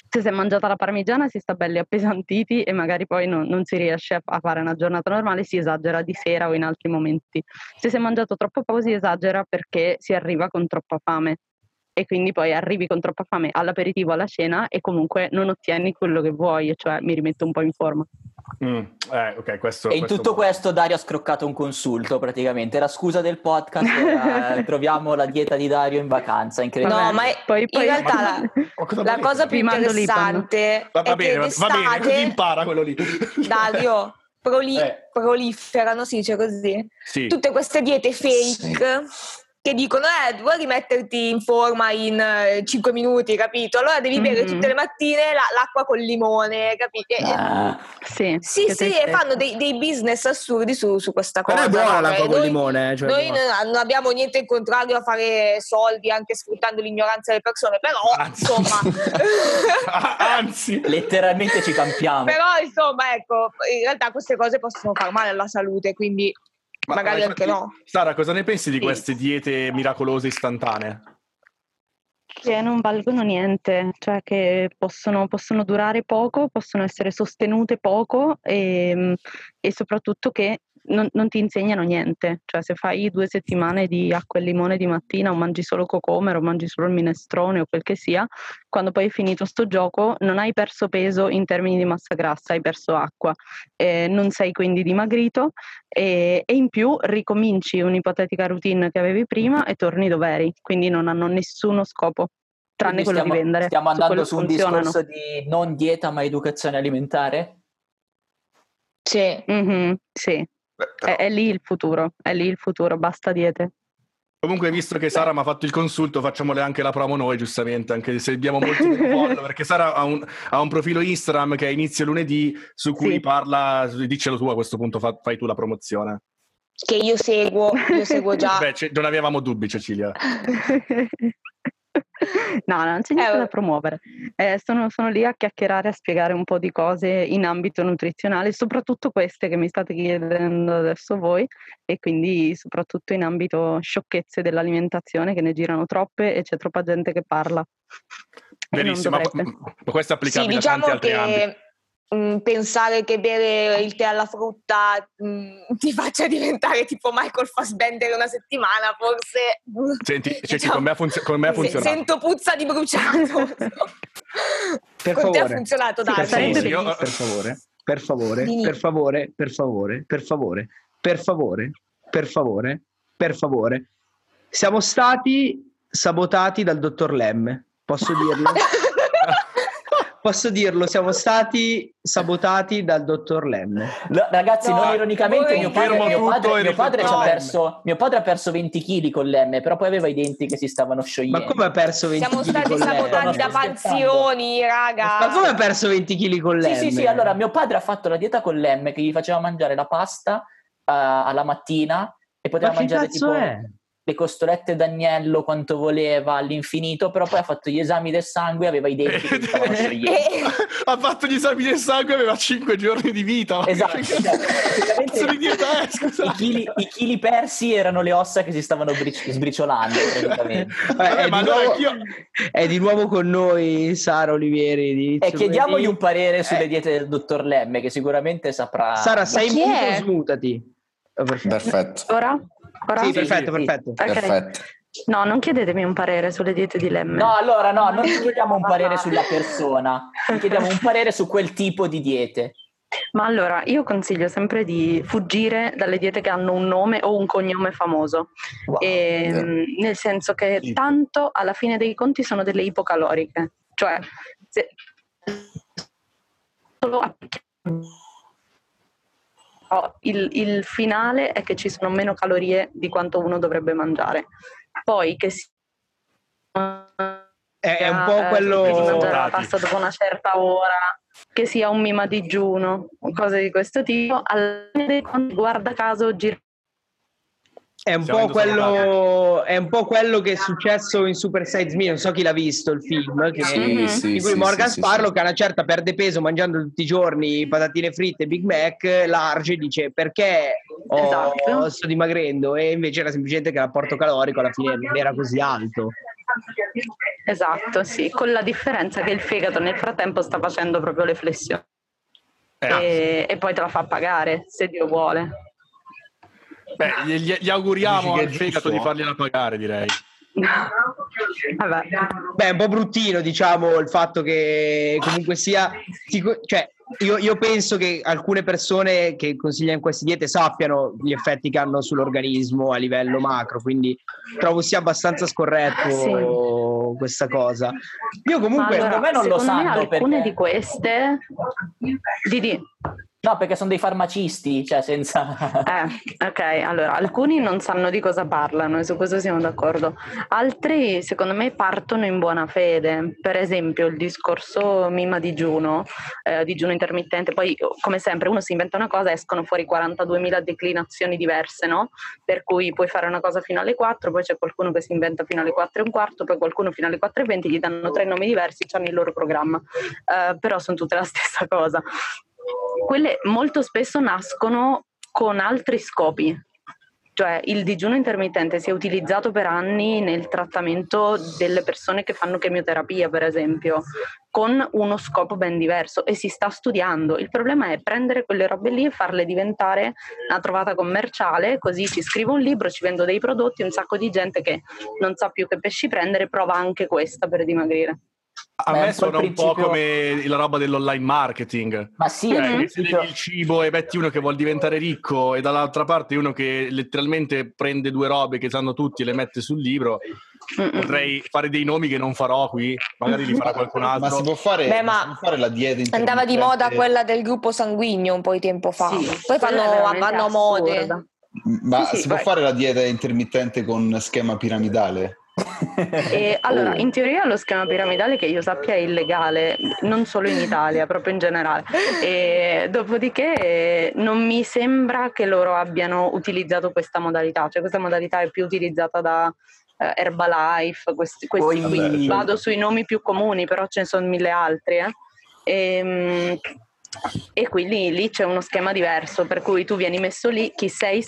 se si è mangiata la parmigiana si sta belli appesantiti e magari poi non si riesce a fare una giornata normale, si esagera di sera o in altri momenti. Se si è mangiato troppo poco si esagera perché si arriva con troppa fame. E quindi poi arrivi con troppa fame all'aperitivo, alla cena, e comunque non ottieni quello che vuoi, cioè mi rimetto un po' in forma. Okay, questo Dario ha scroccato un consulto praticamente. La scusa del podcast era, troviamo la dieta di Dario in vacanza, incredibile. No, ma poi in realtà la cosa più interessante è che d'estate, così impara quello lì. Dario, proliferano, si dice così, sì, tutte queste diete fake... Sì. Che dicono, vuoi rimetterti in forma in 5 minuti, capito? Allora devi bere tutte le mattine l'acqua col limone, capito? Sì, e fanno dei business assurdi su questa cosa. Però è buona l'acqua col limone. Cioè noi non abbiamo niente in contrario a fare soldi anche sfruttando l'ignoranza delle persone, però insomma... Anzi, letteralmente ci campiamo. Però insomma, ecco, in realtà queste cose possono far male alla salute, quindi... Magari anche no. Sara, cosa ne pensi di queste diete miracolose istantanee? Che non valgono niente, cioè che possono durare poco, possono essere sostenute poco e soprattutto che non ti insegnano niente. Cioè se fai 2 settimane di acqua e limone di mattina o mangi solo cocomero o mangi solo il minestrone o quel che sia, quando poi hai finito sto gioco non hai perso peso in termini di massa grassa, hai perso acqua, non sei quindi dimagrito e in più ricominci un'ipotetica routine che avevi prima e torni dove eri, quindi non hanno nessuno scopo tranne quello di vendere. Stiamo andando su un discorso di non dieta ma educazione alimentare? Sì. Sì. È lì il futuro, basta diete. Comunque, visto che Sara mi ha fatto il consulto, facciamole anche la promo noi, giustamente, anche se abbiamo molti follow, perché Sara ha un profilo Instagram che è Inizio lunedì, su cui parla, diccelo tu a questo punto, fai tu la promozione. Che io seguo già. Beh, non avevamo dubbi, Cecilia. No, non c'è niente da promuovere. Sono lì a chiacchierare, a spiegare un po' di cose in ambito nutrizionale, soprattutto queste che mi state chiedendo adesso voi, e quindi soprattutto in ambito sciocchezze dell'alimentazione, che ne girano troppe e c'è troppa gente che parla. Benissimo, ma questo è applicabile a tanti altri ambiti. Pensare che bere il tè alla frutta ti faccia diventare tipo Michael Fassbender una settimana, forse. Senti, con me ha funzionato. Sento puzza di bruciato. Con te ha funzionato, dai. Per favore. Siamo stati sabotati dal dottor Lemme, posso dirlo? Posso dirlo, siamo stati sabotati dal dottor Lemme. Ragazzi, no, non ironicamente, mio padre ha perso 20 kg con Lemme, però poi aveva i denti che si stavano sciogliendo. Ma come ha perso 20 kg con Lemme? Siamo stati sabotati da panzioni, raga. Ma come ha perso 20 kg con Lemme? Sì, allora mio padre ha fatto la dieta con Lemme, che gli faceva mangiare la pasta alla mattina e poteva mangiare tipo... le costolette d'agnello quanto voleva all'infinito, però poi ha fatto gli esami del sangue e aveva i denti che stavano sciogliendo. Ha fatto gli esami del sangue e aveva 5 giorni di vita. Esatto. I chili persi erano le ossa che si stavano sbriciolando. È di nuovo con noi Sara Olivieri di e chiediamogli un parere sulle diete del dottor Lemme, che sicuramente saprà. Sara, sei molto smutati. Perfetto. Ora? Sì, perfetto. Okay. Perfetto. No, non chiedetemi un parere sulle diete di Lemme. No, allora no, non chiediamo un parere sulla persona, chiediamo un parere su quel tipo di diete. Ma allora, io consiglio sempre di fuggire dalle diete che hanno un nome o un cognome famoso, nel senso che tanto alla fine dei conti sono delle ipocaloriche, cioè il finale è che ci sono meno calorie di quanto uno dovrebbe mangiare. Poi che si è un po' quello mangiare la pasta dopo una certa ora, che sia un mima digiuno, cose di questo tipo, alla fine guarda caso è un po' quello che è successo in Super Size Me, non so chi l'ha visto il film, di cui Morgan Sparlow che a una certa perde peso mangiando tutti i giorni patatine fritte, Big Mac, large, dice perché sto dimagrendo, e invece era semplicemente che l'apporto calorico alla fine non era così alto. Esatto, sì, con la differenza che il fegato nel frattempo sta facendo proprio le flessioni e poi te la fa pagare, se Dio vuole. Beh, gli auguriamo al fegato di fargliela pagare, direi. Vabbè. Beh, è un po' bruttino, diciamo, il fatto che comunque sia... Cioè, io penso che alcune persone che consigliano queste diete sappiano gli effetti che hanno sull'organismo a livello macro, quindi trovo sia abbastanza scorretto questa cosa. Io comunque... Allora, me non lo sanno alcune di queste... No, perché sono dei farmacisti, cioè senza... ok, allora, alcuni non sanno di cosa parlano e su questo siamo d'accordo. Altri, secondo me, partono in buona fede. Per esempio, il discorso mima digiuno intermittente. Poi, come sempre, uno si inventa una cosa, escono fuori 42.000 declinazioni diverse, no? Per cui puoi fare una cosa fino alle 4, poi c'è qualcuno che si inventa fino alle 4:15, poi qualcuno fino alle 4:20, gli danno 3 nomi diversi, hanno il loro programma. Però sono tutte la stessa cosa. Quelle molto spesso nascono con altri scopi, cioè il digiuno intermittente si è utilizzato per anni nel trattamento delle persone che fanno chemioterapia, per esempio, con uno scopo ben diverso, e si sta studiando. Il problema è prendere quelle robe lì e farle diventare una trovata commerciale, così ci scrivo un libro, ci vendo dei prodotti, un sacco di gente che non sa più che pesci prendere prova anche questa per dimagrire. A me suona un po' come la roba dell'online marketing. Ma sì, il cibo, e metti uno che vuol diventare ricco e dall'altra parte uno che letteralmente prende due robe che sanno tutti e le mette sul libro. Potrei fare dei nomi che non farò qui, magari li farà qualcun altro. Ma si può fare, la dieta. Andava di moda quella del gruppo sanguigno un po' di tempo fa. Sì, poi vanno a mode. Ma si può fare la dieta intermittente con schema piramidale? E allora, in teoria lo schema piramidale, che io sappia, è illegale, non solo in Italia, proprio in generale, e dopodiché non mi sembra che loro abbiano utilizzato questa modalità, cioè questa modalità è più utilizzata da Herbalife, questi qui. Vabbè, vado sui nomi più comuni, però ce ne sono mille altri. E quindi lì c'è uno schema diverso, per cui tu vieni messo lì, chi sei,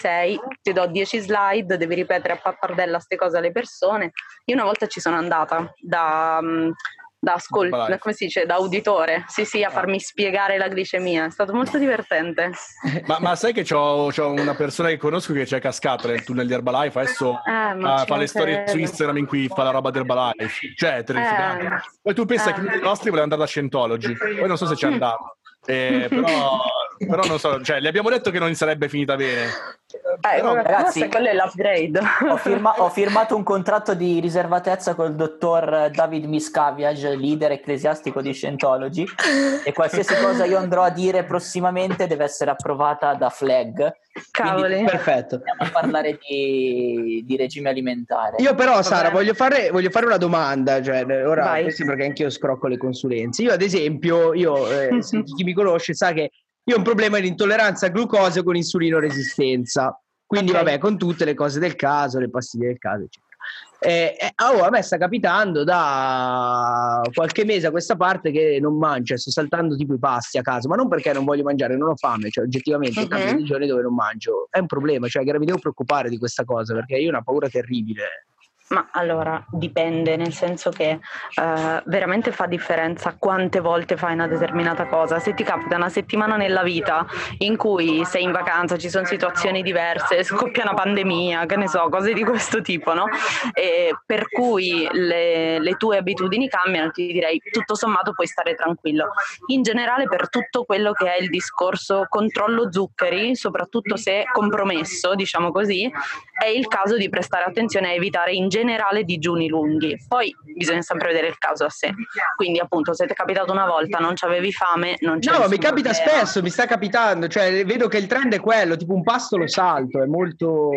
ti do 10 slide, devi ripetere a pappardella queste cose alle persone. Io una volta ci sono andata da auditore, sì, a farmi spiegare la glicemia. È stato molto divertente. Ma sai che c'ho una persona che conosco che c'è cascata nel tunnel di Herbalife, adesso fa le storie su Instagram in cui fa la roba di Herbalife, cioè terrificante. Poi tu pensa che uno dei nostri voleva andare da Scientology, poi non so se ci andava. Però non so, cioè, le abbiamo detto che non sarebbe finita bene. Però, ragazzi, quello è l'upgrade. Ho firmato un contratto di riservatezza col dottor David Miscavige, leader ecclesiastico di Scientology, e qualsiasi cosa io andrò a dire prossimamente deve essere approvata da Flag. Cavoli. Perfetto. Andiamo a parlare di regime alimentare. Io però, va Sara, voglio fare una domanda, cioè, ora sembra che anch'io scrocco le consulenze. Io ad esempio, se chi mi conosce sa che io ho un problema di intolleranza a glucosio con insulino resistenza, quindi vabbè, con tutte le cose del caso, le pastiglie del caso, eccetera. A me sta capitando da qualche mese a questa parte che non mangio, sto saltando tipo i pasti a caso, ma non perché non voglio mangiare, non ho fame, cioè oggettivamente cambio di giorni dove non mangio, è un problema, cioè mi devo preoccupare di questa cosa perché io ho una paura terribile. Ma allora dipende, nel senso che veramente fa differenza quante volte fai una determinata cosa. Se ti capita una settimana nella vita in cui sei in vacanza, ci sono situazioni diverse, scoppia una pandemia, che ne so, cose di questo tipo, no? E per cui le tue abitudini cambiano, ti direi tutto sommato puoi stare tranquillo. In generale per tutto quello che è il discorso controllo zuccheri, soprattutto se compromesso, diciamo così, è il caso di prestare attenzione a evitare in generale digiuni lunghi. Poi bisogna sempre vedere il caso a sé, quindi appunto se ti è capitato una volta, non c'avevi fame, non c'è. No, ma mi capita spesso, mi sta capitando, cioè vedo che il trend è quello, tipo un pasto lo salto, è molto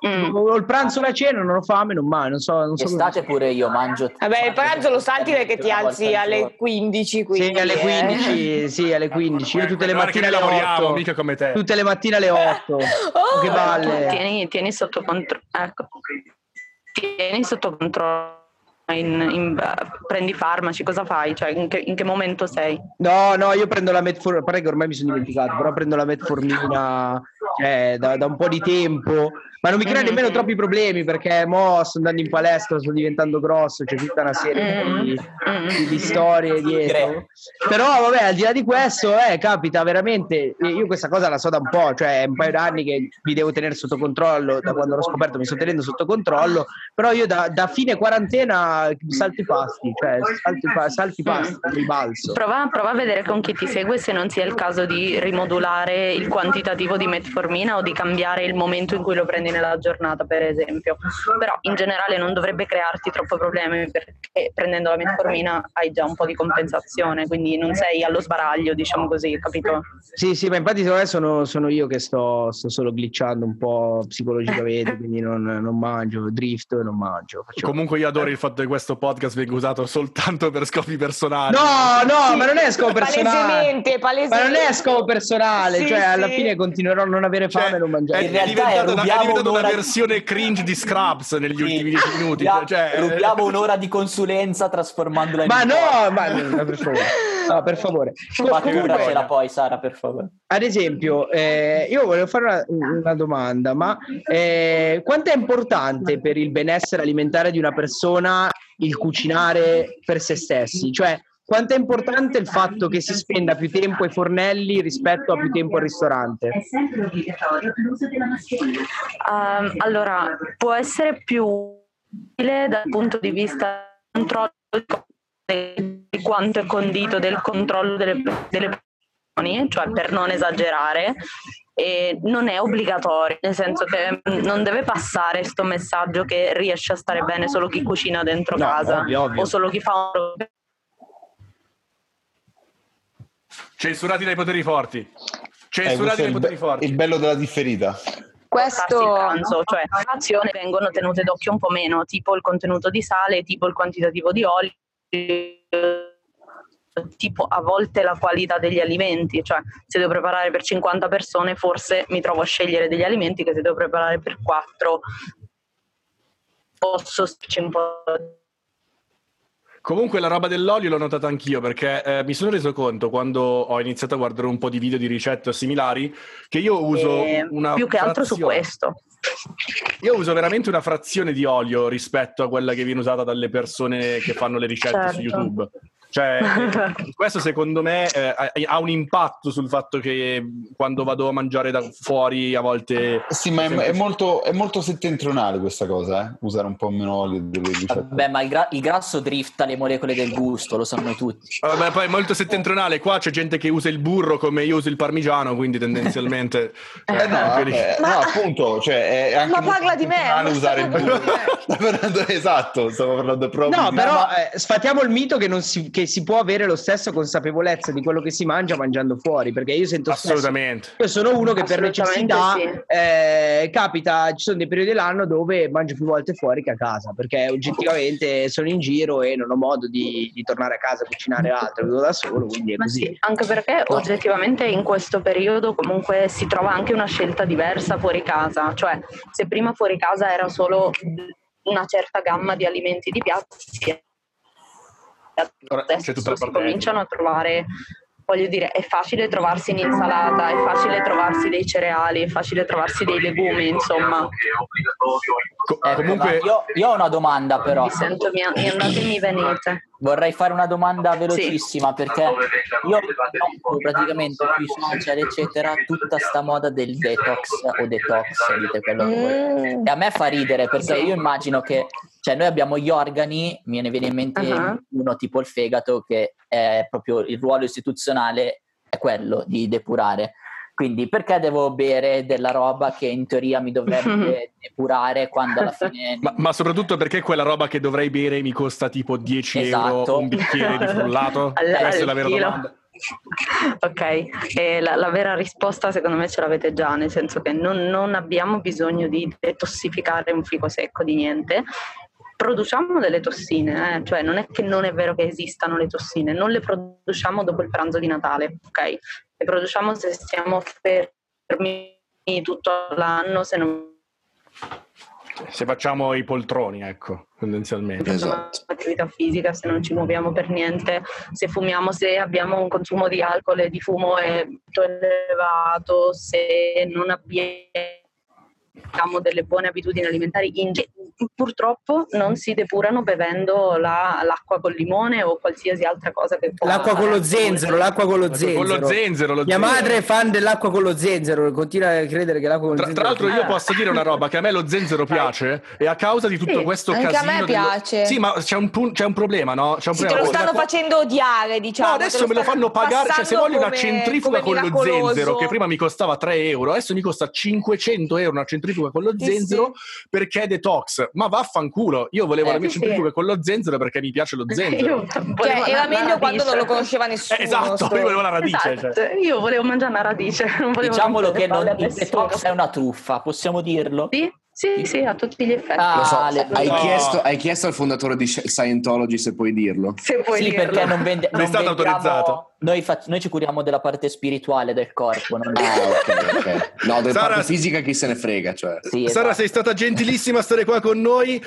tipo, il pranzo, la cena, non ho fame, non so estate pure io mangio, vabbè, il pranzo lo salti perché ti alzi alle 15, quindi, sì, alle 15 sì, alle 15 io tutte le mattine alle 8, mica come te, tutte le mattine alle 8 che balle. Tieni sotto controllo, ecco, tieni sotto controllo, prendi farmaci, cosa fai? Cioè, in che momento sei? No, io prendo la Metformina, pare che ormai mi sono dimenticato, però prendo la Metformina da un po' di tempo, ma non mi crea nemmeno troppi problemi perché mo sto andando in palestra, sto diventando grosso, c'è tutta una serie di storie dietro. Però vabbè, al di là di questo, capita veramente, io questa cosa la so da un po', cioè è un paio d'anni che mi devo tenere sotto controllo, da quando l'ho scoperto mi sto tenendo sotto controllo, però io da fine quarantena salti pasti, ribalzo. Prova a vedere con chi ti segue se non sia il caso di rimodulare il quantitativo di metformina o di cambiare il momento in cui lo prendi nella giornata, per esempio. Però in generale non dovrebbe crearti troppo problemi perché prendendo la metformina hai già un po' di compensazione, quindi non sei allo sbaraglio, diciamo così, capito? Sì, ma infatti secondo me sono io che sto solo glitchando un po' psicologicamente, quindi non mangio, drifto e non mangio. Comunque io adoro il fatto che questo podcast venga usato soltanto per scopi personali. No, ma non è scopo personale. Palesemente. Ma non è scopo personale, sì, cioè alla fine continuerò a non avere fame, e non mangiare. In realtà è diventata una versione cringe di Scrubs negli ultimi 10 minuti. Rubiamo un'ora di consulenza trasformandola in... Ma no, per favore. No, per favore. Fatturacela poi, Sara, per favore. Ad esempio, io volevo fare una domanda, ma quanto è importante per il benessere alimentare di una persona il cucinare per se stessi? Cioè, quanto è importante il fatto che si spenda più tempo ai fornelli rispetto a più tempo al ristorante? È sempre obbligatorio l'uso della mascherina. Allora, può essere più utile dal punto di vista del controllo di quanto è condito, del controllo delle persone, cioè per non esagerare. E non è obbligatorio, nel senso che non deve passare sto messaggio che riesce a stare bene solo chi cucina dentro casa, ovvio. O solo chi fa un... Censurati dai poteri forti. Censurati dai poteri forti. Il bello della differita. Questo pranzo, cioè le azioni vengono tenute d'occhio un po' meno, tipo il contenuto di sale, tipo il quantitativo di olio, tipo a volte la qualità degli alimenti, cioè se devo preparare per 50 persone forse mi trovo a scegliere degli alimenti che se devo preparare per 4 posso starci un po'. Comunque la roba dell'olio l'ho notata anch'io, perché mi sono reso conto quando ho iniziato a guardare un po' di video di ricette o similari che io uso una più che altro su questo. Io uso veramente una frazione di olio rispetto a quella che viene usata dalle persone che fanno le ricette su YouTube. Cioè, questo secondo me ha un impatto sul fatto che quando vado a mangiare da fuori a volte... Sì, ma è molto settentrionale questa cosa, usare un po' meno olio delle ricette. Beh, ma il grasso drifta le molecole del gusto, lo sanno tutti. Vabbè, poi è molto settentrionale, qua c'è gente che usa il burro come io uso il parmigiano, quindi tendenzialmente... no, appunto, cioè... È anche ma parla di me! Usare il burro. Esatto, stavo parlando proprio di... No, però sfatiamo il mito che non si... che si può avere lo stesso consapevolezza di quello che si mangia mangiando fuori, perché io sento assolutamente stesso, io sono uno che per necessità capita, ci sono dei periodi dell'anno dove mangio più volte fuori che a casa, perché oggettivamente sono in giro e non ho modo di tornare a casa a cucinare altro, vivo da solo, quindi è così. Sì, anche perché oggettivamente in questo periodo comunque si trova anche una scelta diversa fuori casa, cioè se prima fuori casa era solo una certa gamma di alimenti di piazza, adesso si cominciano a trovare, voglio dire, è facile trovarsi in insalata, è facile trovarsi dei cereali, è facile trovarsi dei legumi, insomma. Comunque io ho una domanda, però mi sento mi andate e mi venite. Vorrei fare una domanda velocissima, perché io praticamente sui social eccetera tutta sta moda del detox o detox, dite quello che vuoi. E a me fa ridere, perché io immagino che, cioè, noi abbiamo gli organi, me ne viene in mente uno tipo il fegato, che è proprio il ruolo istituzionale è quello di depurare. Quindi perché devo bere della roba che in teoria mi dovrebbe depurare quando alla fine... ma soprattutto perché quella roba che dovrei bere mi costa tipo 10 euro un bicchiere di frullato? Questa è la vera domanda. Ok, e la vera risposta secondo me ce l'avete già, nel senso che non abbiamo bisogno di detossificare un fico secco di niente. Produciamo delle tossine, cioè non è che non è vero che esistano le tossine, non le produciamo dopo il pranzo di Natale, ok? Le produciamo se stiamo fermi tutto l'anno, se non... Se facciamo i poltroni, ecco, tendenzialmente. Esatto. Attività fisica, se non ci muoviamo per niente, se fumiamo, se abbiamo un consumo di alcol e di fumo è molto elevato, se non abbiamo delle buone abitudini alimentari, purtroppo non si depurano bevendo l'acqua col limone o qualsiasi altra cosa che può. L'acqua con lo zenzero, l'acqua con lo zenzero. Con lo zenzero, lo mia zenzero. Madre è fan dell'acqua con lo zenzero, continua a credere che l'acqua con lo zenzero. Tra l'altro io posso dire una roba, che a me lo zenzero piace e a causa di tutto questo anche casino. Anche a me piace. Sì, ma c'è un problema, no? C'è un problema. Te lo stanno facendo odiare, diciamo. No, adesso me lo fanno pagare, cioè se voglio una centrifuga con lo zenzero che prima mi costava 3 euro, adesso mi costa 500 euro una centrifuga con lo zenzero perché è detox. Ma vaffanculo, io volevo la mia centrifuga con lo zenzero perché mi piace lo zenzero. Cioè, era meglio quando non lo conosceva nessuno. Esatto, io volevo la radice. Esatto. Cioè. Io volevo mangiare una radice. Non volevo, diciamolo, che non il detox è una truffa, possiamo dirlo? Sì. Sì, sì, a tutti gli effetti. Ah, lo so, hai chiesto al fondatore di Scientology se puoi dirlo. Se puoi dirlo. Perché non vende. Non è stato autorizzato. Noi ci curiamo della parte spirituale del corpo. Non okay. No, della parte fisica chi se ne frega. Cioè. Sì, esatto. Sara, sei stata gentilissima a stare qua con noi.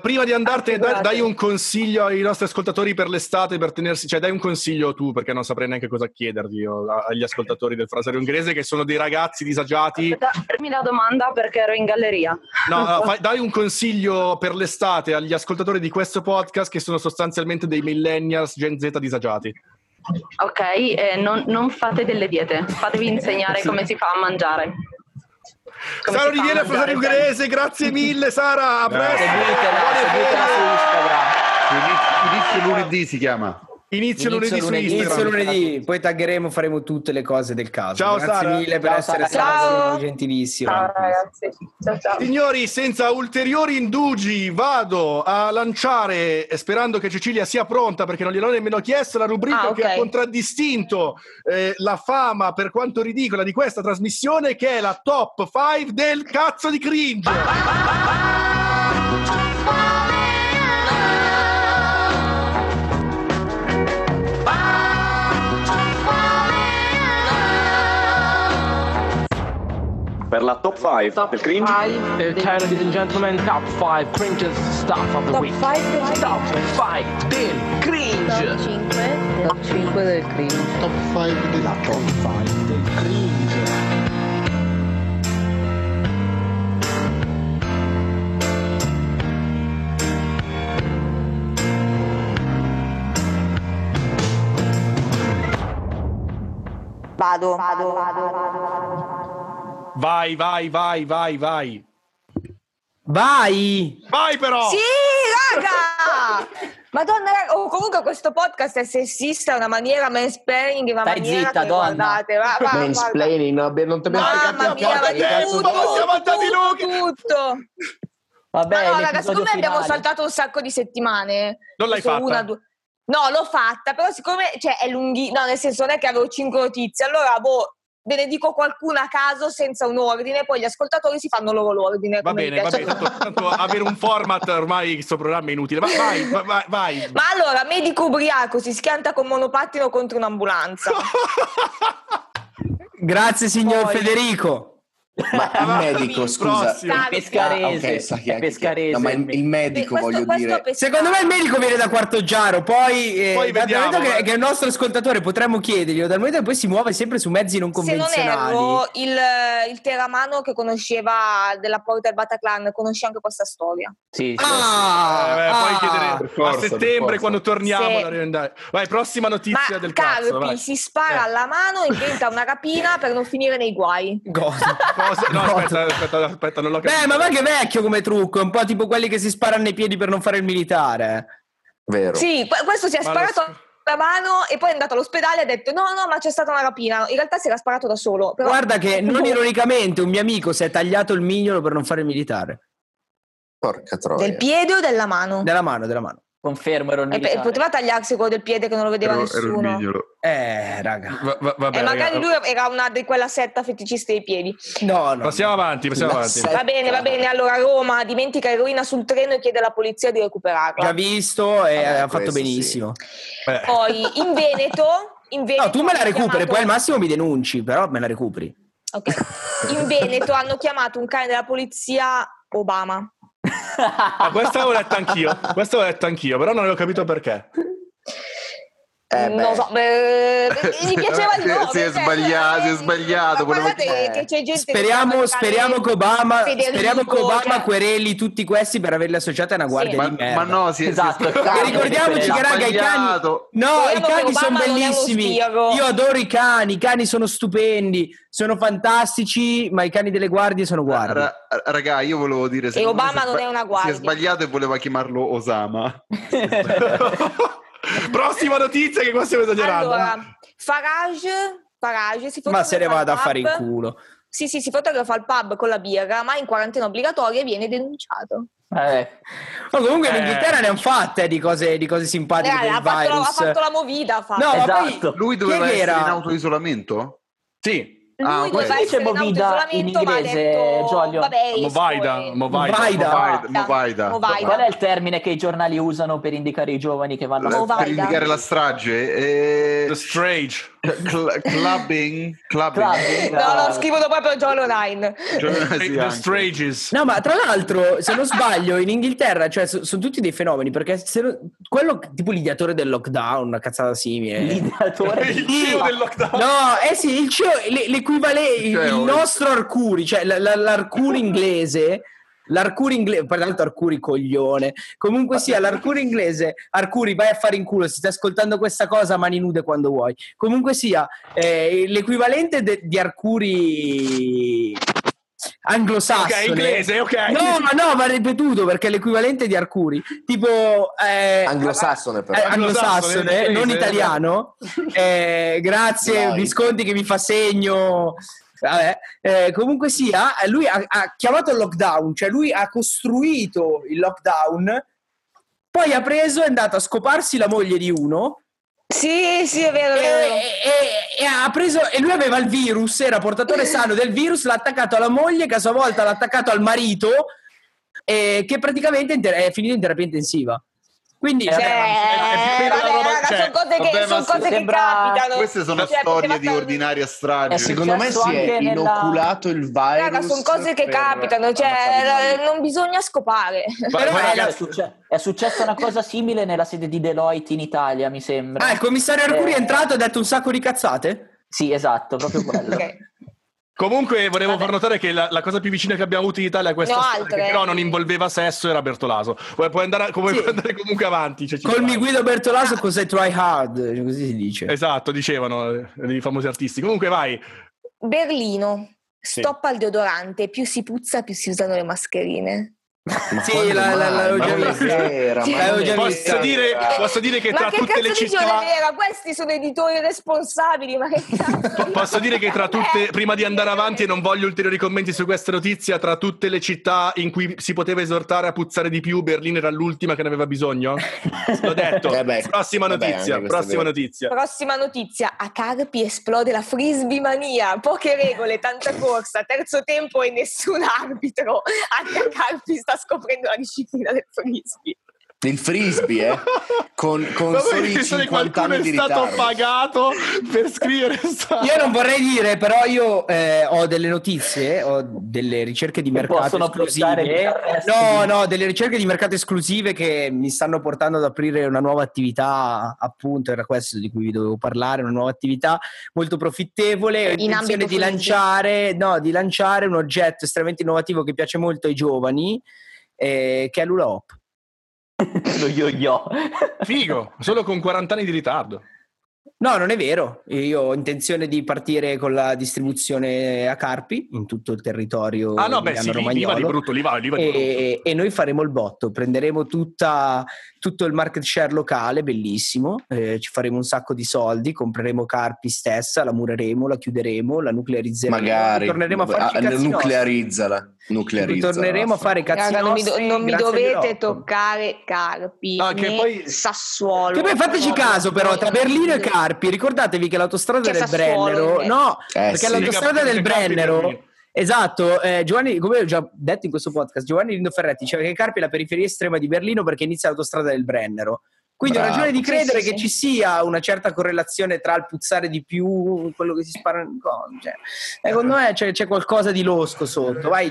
Prima di andartene, dai un consiglio ai nostri ascoltatori per l'estate, per tenersi. Cioè, dai un consiglio tu, perché non saprei neanche cosa chiederti io, agli ascoltatori del Frasario Ungherese, che sono dei ragazzi disagiati. Dammi la domanda perché ero in galleria. No, dai un consiglio per l'estate agli ascoltatori di questo podcast che sono sostanzialmente dei millennials Gen Z disagiati. Ok, non fate delle diete, fatevi insegnare come si fa a mangiare. Sara Olivieri a Frasario Ungherese, grazie mille Sara, a presto. Seguitela su Instagram. Inizio lunedì si chiama. Inizio lunedì, poi taggeremo, faremo tutte le cose del caso. Ciao, grazie Sara. Mille per essere stato gentilissimo. Ciao, ragazzi. Ciao. Signori, senza ulteriori indugi vado a lanciare, sperando che Cecilia sia pronta perché non gliel'ho nemmeno chiesto, la rubrica che ha contraddistinto la fama per quanto ridicola di questa trasmissione, che è la top 5 del cazzo di cringe. per la top 5 del cringe. Ladies and gentlemen, top 5 cringe stuff of the week. Top 5 del cringe. Top 5 del cringe. Top 5 della top 5 del cringe. Vado. Vai. Vai però! Sì, raga! Madonna, raga. Oh, comunque questo podcast è sessista, una maniera mansplaining, una stai maniera zitta, che donna. Guardate, va. Mansplaining, no, non ti abbiamo tutto. Vabbè, ma no, raga, siccome abbiamo saltato un sacco di settimane. Non l'hai fatta? No, l'ho fatta, però siccome è lunghissima, no, nel senso non è che avevo 5 notizie, allora ve ne dico qualcuna a caso senza un ordine, poi gli ascoltatori si fanno loro l'ordine. Va bene, tanto avere un format ormai questo programma è inutile, ma vai. Ma allora, medico ubriaco si schianta con monopattino contro un'ambulanza. Grazie signor poi. Federico. Ma il medico, scusa, pescarese. No, ma il medico, voglio dire. Secondo me il medico viene da Quartoggiaro. Poi dal vediamo, momento che è il nostro ascoltatore, potremmo chiederglielo. Dal momento che poi si muove sempre su mezzi non convenzionali. Se non erro, il teramano che conosceva della porta del Bataclan conosce anche questa storia. Sì. Poi chiedere a settembre quando torniamo. Vai, prossima notizia del cazzo. Carpi si spara alla mano, inventa una rapina per non finire nei guai. No, aspetta, non l'ho capito. Beh, ma che è vecchio come trucco, è un po' tipo quelli che si sparano nei piedi per non fare il militare. Vero. Sì, questo si è sparato la mano e poi è andato all'ospedale e ha detto no, ma c'è stata una rapina. In realtà si era sparato da solo. Però... Guarda che non ironicamente un mio amico si è tagliato il mignolo per non fare il militare. Porca troia. Del piede o della mano? Della mano. Confermo, ero un e poteva tagliarsi quello del piede che non lo vedeva nessuno. Raga. Vabbè, e magari raga. Lui era una di quella setta feticista dei piedi. No. Passiamo avanti. Va bene. Allora, Roma dimentica eroina sul treno e chiede alla polizia di recuperarla. L'ha visto e ha fatto benissimo. Sì. Poi in Veneto. No, tu me la recuperi, poi al massimo mi denunci, però me la recuperi. Okay. In Veneto hanno chiamato un cane della polizia Obama. Questa l'ho letta anch'io, però non avevo capito perché. Non so, gli piaceva il nome. Si è sbagliato. Guardate che c'è gente speriamo che Obama quereli tutti questi per averli associati a una guardia di merda. Ma no, esatto. Ricordiamoci che raga i cani. No, i cani sono bellissimi. Io adoro i cani sono stupendi, sono fantastici, ma i cani delle guardie sono guardie. Raga, io volevo dire e Obama non è una guardia. Si è sbagliato e voleva chiamarlo Osama. Prossima notizia, che qua stiamo esagerando. Allora, Farage si fotografa. Ma se ne vada a fare in culo. Sì, si fotografa al pub con la birra, ma in quarantena obbligatoria viene denunciato. Ma comunque in Inghilterra ne hanno fatte di cose simpatiche del virus. Ha fatto la movida. Esatto. Lui doveva essere in autoisolamento? Sì. Lui doveva essere in autoisolamento, in inglese, ma ha detto, vabbè, Movaida. Qual è il termine che i giornali usano per indicare i giovani che vanno per indicare la strage? The strage. Clubbing. No, scrivono proprio online. The strages. No, ma tra l'altro, se non sbaglio, in Inghilterra, sono tutti dei fenomeni, perché quello tipo l'ideatore del lockdown, una cazzata simile. Il CEO del lockdown. No, il CEO, il nostro Arcuri, l'Arcuri inglese, per l'altro Arcuri coglione, comunque sia l'Arcuri inglese. Arcuri, vai a fare in culo, se stai ascoltando questa cosa, mani nude quando vuoi. Comunque sia l'equivalente di Arcuri anglosassone, inglese. No, va ripetuto perché è l'equivalente di Arcuri tipo anglosassone, non italiano. Grazie Visconti che mi fa segno. Vabbè. Comunque sia, lui ha chiamato il lockdown, cioè lui ha costruito il lockdown, poi ha preso, è andato a scoparsi la moglie di uno. Sì, è vero. E ha preso, e lui aveva il virus, era portatore sano del virus, l'ha attaccato alla moglie, che a sua volta l'ha attaccato al marito, che praticamente è finito in terapia intensiva. Quindi sono cose che capitano. Queste sono storie di ordinaria strage. Secondo me si è inoculato il virus. Raga, sono cose che capitano, cioè non bisogna scopare. Però ragazzi, è successa una cosa simile nella sede di Deloitte in Italia, mi sembra. Ah, il commissario Arcuri è entrato e ha detto un sacco di cazzate? Sì, esatto, proprio quello. Okay. Comunque volevo far notare che la cosa più vicina che abbiamo avuto in Italia a questa storia, che però non involveva sesso, era Bertolaso. Puoi andare comunque avanti. Cioè col mi guido Bertolaso cos'è Try Hard, così si dice. Esatto, dicevano i famosi artisti. Comunque vai. Berlino, stop al deodorante, più si puzza più si usano le mascherine. Ma sì, posso dire che tra tutte le città questi sono editori responsabili, ma che cazzo posso dire che tra tutte, prima di andare avanti e non voglio ulteriori commenti su questa notizia, tra tutte le città in cui si poteva esortare a puzzare di più, Berlino era l'ultima che ne aveva bisogno. L'ho detto. Prossima notizia. A Carpi esplode la frisbee mania, poche regole, tanta corsa, terzo tempo e nessun arbitro. Anche a Carpi sta scoprendo la disciplina del frisbee. Il frisbee, con soli 50 anni di ritardo. Qualcuno è stato pagato per scrivere Io non vorrei dire, però io ho delle notizie, ho delle ricerche di mercato esclusive. No, delle ricerche di mercato esclusive che mi stanno portando ad aprire una nuova attività, appunto, era questo di cui vi dovevo parlare, una nuova attività molto profittevole. Ho intenzione di lanciare un oggetto estremamente innovativo che piace molto ai giovani, che è l'hula hoop. Lo yo-yo. Figo, solo con 40 anni di ritardo. No, non è vero. Io ho intenzione di partire con la distribuzione a Carpi in tutto il territorio. Ah no, beh, sì, lì va di brutto. E noi faremo il botto, prenderemo tutto il market share locale, bellissimo, ci faremo un sacco di soldi, compreremo Carpi stessa, la mureremo, la chiuderemo, la nuclearizzeremo. Magari torneremo a farci cazzi nostri. Torneremo a fare cazzi nostri. Non mi dovete toccare Carpi, che poi Sassuolo. Che poi fateci caso però, tra Berlino e Carpi, ricordatevi che l'autostrada del Brennero, l'autostrada del Brennero, esatto, Giovanni, come ho già detto in questo podcast, Giovanni Lindoferretti diceva che Carpi è la periferia estrema di Berlino perché inizia l'autostrada del Brennero. Quindi ho ragione di credere che ci sia una certa correlazione tra il puzzare di più, quello che si spara. Secondo me c'è qualcosa di losco sotto. Vai,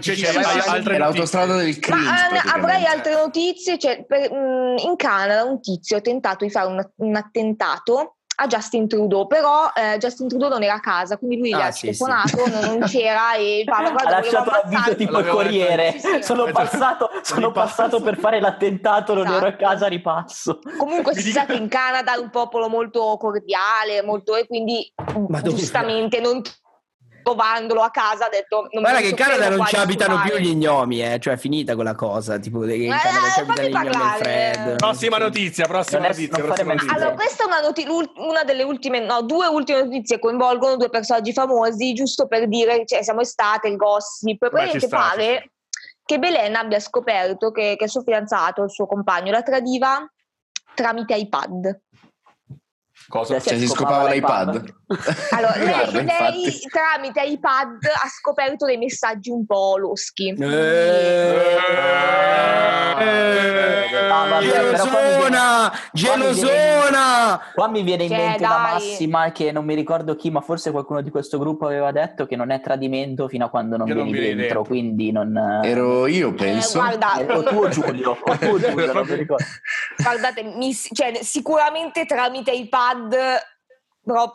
l'autostrada del cringe. Ma avrei altre notizie. Cioè, in Canada un tizio ha tentato di fare un attentato a Justin Trudeau, però Justin Trudeau non era a casa, quindi lui gli ha telefonato, non c'era e ha lasciato l'avviso tipo il Corriere. Sono passato per fare l'attentato, non ero a casa, ripasso. Comunque si sa che in Canada è un popolo molto cordiale, molto, e quindi giustamente non trovandolo a casa ha detto non. Guarda che in Canada non ci abitano più gli gnomi, cioè è finita quella cosa, tipo che in Canada ci abitano gli gnomi del Fred. Prossima notizia. Allora questa è due ultime notizie, coinvolgono due personaggi famosi, giusto per dire, cioè siamo estate, il gossip. Praticamente pare che Belen abbia scoperto che il suo fidanzato, il suo compagno, la tradiva tramite iPad. Cosa? Cioè si scopava l'iPad. Allora, lei tramite iPad ha scoperto dei messaggi un po' loschi. Gelosona! Qua mi viene in mente la massima che non mi ricordo chi, ma forse qualcuno di questo gruppo aveva detto che non è tradimento fino a quando non vieni dentro. Quindi non... Ero io, penso. Guarda, tu o Giulio. Non mi ricordo. Guardate, sicuramente tramite iPad...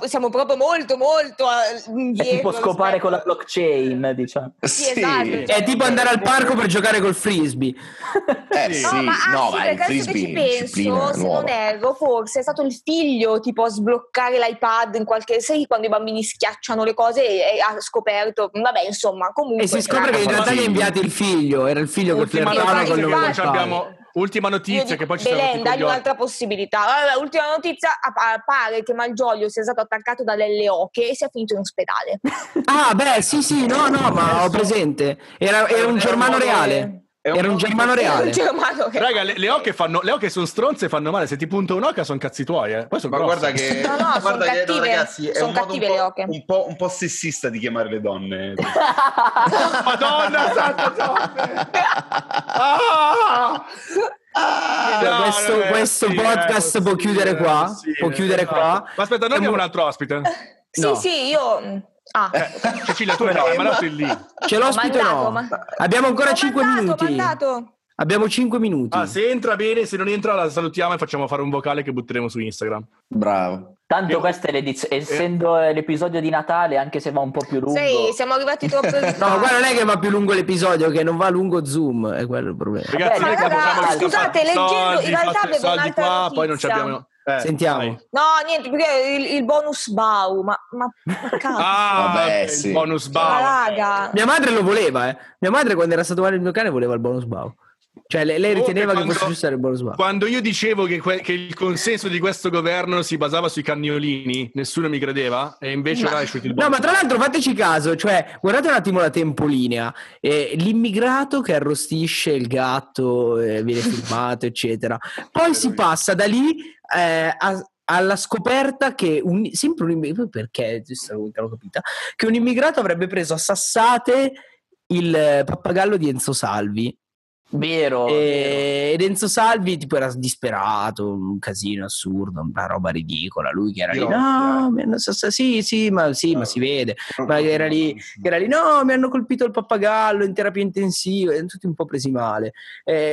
siamo proprio molto molto indietro. È tipo scopare con la blockchain, diciamo. Sì, esatto. È tipo andare al parco per giocare col frisbee. Perché adesso che ci penso, se non erro, forse è stato il figlio tipo a sbloccare l'iPad in qualche... Sai quando i bambini schiacciano le cose e ha scoperto, vabbè, insomma, comunque... E si scopre che in realtà gli ha inviato il figlio, era il figlio che flirtava con lui. Ultima notizia, che poi ci sarà Belen, dagli un'altra possibilità. Allora, ultima notizia, pare che Malgioglio sia stato attaccato dalle oche e sia finito in ospedale. Ma ho presente. Era un germano reale. Raga, le oche sono stronze e fanno male. Se ti punta un'oca sono cazzi tuoi, Poi sono guarda che sono cattive, ragazzi, sono cattive le oche. Un po' sessista di chiamare le donne. Madonna santa. Questo podcast può chiudere qua? Può chiudere qua? Ma aspetta, noi abbiamo un altro ospite. No. Sì, sì, io... Ah. Cecilia, tu no, ma no, sei lì. C'è l'ospite no. Abbiamo ancora 5 minuti. Abbiamo 5 minuti. Ah, se entra bene, se non entra la salutiamo e facciamo fare un vocale che butteremo su Instagram. Bravo. Tanto questa è l'edizione, essendo l'episodio di Natale, anche se va un po' più lungo. Sì, siamo arrivati troppo. No, qua non è che va più lungo l'episodio, che non va lungo Zoom, è quello il problema. Ragazzi, vabbè, scusate, leggendo in realtà avevo un'altra notizia. Poi non ci abbiamo. Sentiamo. Vai. No, niente, perché il bonus Bau, ma cazzo. Ah, vabbè, sì. Il bonus Bau. Raga. Mia madre lo voleva, eh. Mia madre quando era stato male il mio cane voleva il bonus Bau. Cioè lei riteneva che fosse giusto il bonus Bau. Quando io dicevo che il consenso di questo governo si basava sui cagnolini, nessuno mi credeva e invece era uscito il bonus. No, ma tra l'altro fateci caso, cioè guardate un attimo la tempolinea, l'immigrato che arrostisce il gatto, viene filmato eccetera, poi si passa da lì alla scoperta che sempre un immigrato, perché l'ho capita, che un immigrato avrebbe preso a sassate il pappagallo di Enzo Salvi. Vero. Ed Enzo Salvi tipo era disperato, un casino assurdo, una roba ridicola, lui che era lì ma si vede, ma era lì no, mi hanno colpito il pappagallo in terapia intensiva, tutti un po' presi male,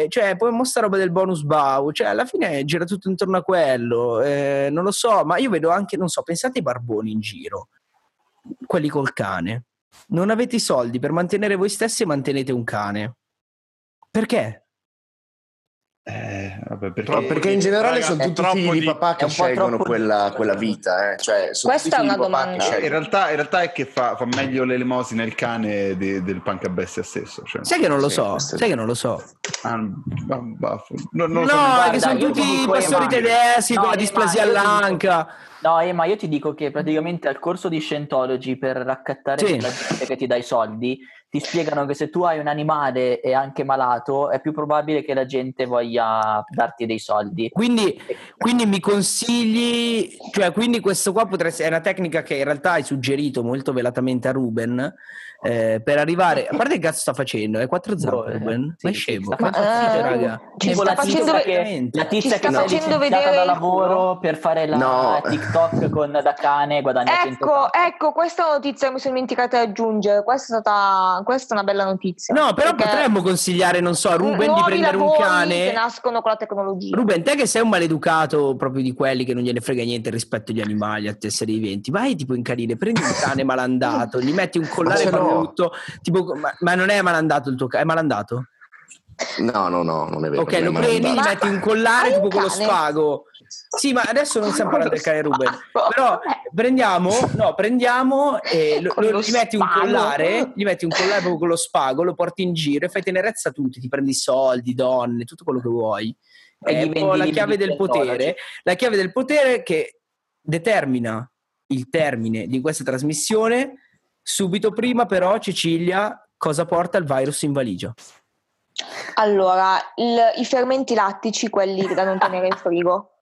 cioè poi mostra roba del bonus Bau, cioè alla fine gira tutto intorno a quello, non lo so, ma io vedo anche, non so, pensate ai barboni in giro, quelli col cane, non avete i soldi per mantenere voi stessi, mantenete un cane. Perché? Vabbè, perché in generale sono tutti figli di papà che scelgono quella vita. Cioè, questa è una domanda. In realtà è che fa meglio l'elemosina il cane del panca bestia stesso. Cioè. Sai che non lo so. Guarda, sono tutti pastori tedeschi con la displasia all'anca. No, ma io ti dico che praticamente al corso di Scientology per raccattare la gente che ti dà i soldi ti spiegano che se tu hai un animale e anche malato è più probabile che la gente voglia darti dei soldi. Quindi mi consigli, cioè quindi questo qua è una tecnica che in realtà hai suggerito molto velatamente a Ruben, per arrivare, a parte che cazzo sta facendo, è 4-0 Ruben, sì, ma è scemo. Ci sta facendo vedere da lavoro per fare la TikTok da cane, guadagna 100. Ecco, questa notizia mi sono dimenticata di aggiungere. Questa è una bella notizia. No, però potremmo consigliare, non so, a Ruben di prendere un cane. Che nascono con la tecnologia. Ruben, te che sei un maleducato proprio di quelli che non gliene frega niente rispetto agli animali, a tessere i venti, vai tipo in canile, prendi un cane malandato, gli metti un collare brutto, tipo, ma non è malandato il tuo cane, è malandato? No, non è vero. Ok, lo prendi, gli metti un collare tipo con lo sfago. Sì, ma adesso non stiamo parlando del cane Ruben. Però prendiamo e gli metti un collare proprio con lo spago, lo porti in giro e fai tenerezza a tutti, ti prendi soldi, donne, tutto quello che vuoi. E la chiave del potere, che determina il termine di questa trasmissione. Subito prima però, Cecilia, cosa porta il virus in valigia? Allora, i fermenti lattici, quelli da non tenere in frigo,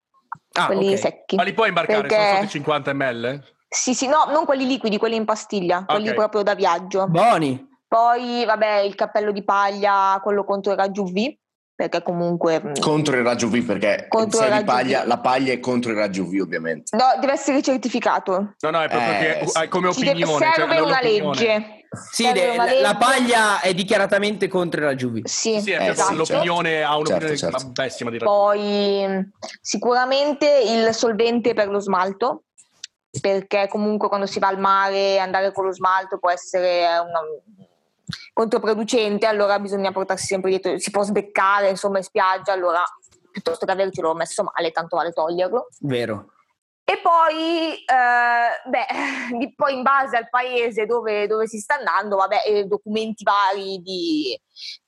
quelli secchi. Ma li puoi imbarcare? Perché... sono sotto i 50 ml? Sì, no, non quelli liquidi, quelli in pastiglia, quelli proprio da viaggio. Buoni! Poi, vabbè, il cappello di paglia, quello contro i raggi UV, perché comunque... Contro i raggi UV, perché la paglia è contro i raggi UV, ovviamente. No, deve essere certificato. No, è proprio che come opinione. Serve una legge. Sì, la paglia è dichiaratamente contro i raggi UV. Sì, esatto. L'opinione ha un'opinione pessima di raggi UV. Poi sicuramente il solvente per lo smalto, perché comunque quando si va al mare andare con lo smalto può essere controproducente, allora bisogna portarsi sempre dietro, si può sbeccare insomma in spiaggia, allora piuttosto che avercelo messo male tanto vale toglierlo. Vero. E poi, in base al paese dove si sta andando, documenti vari di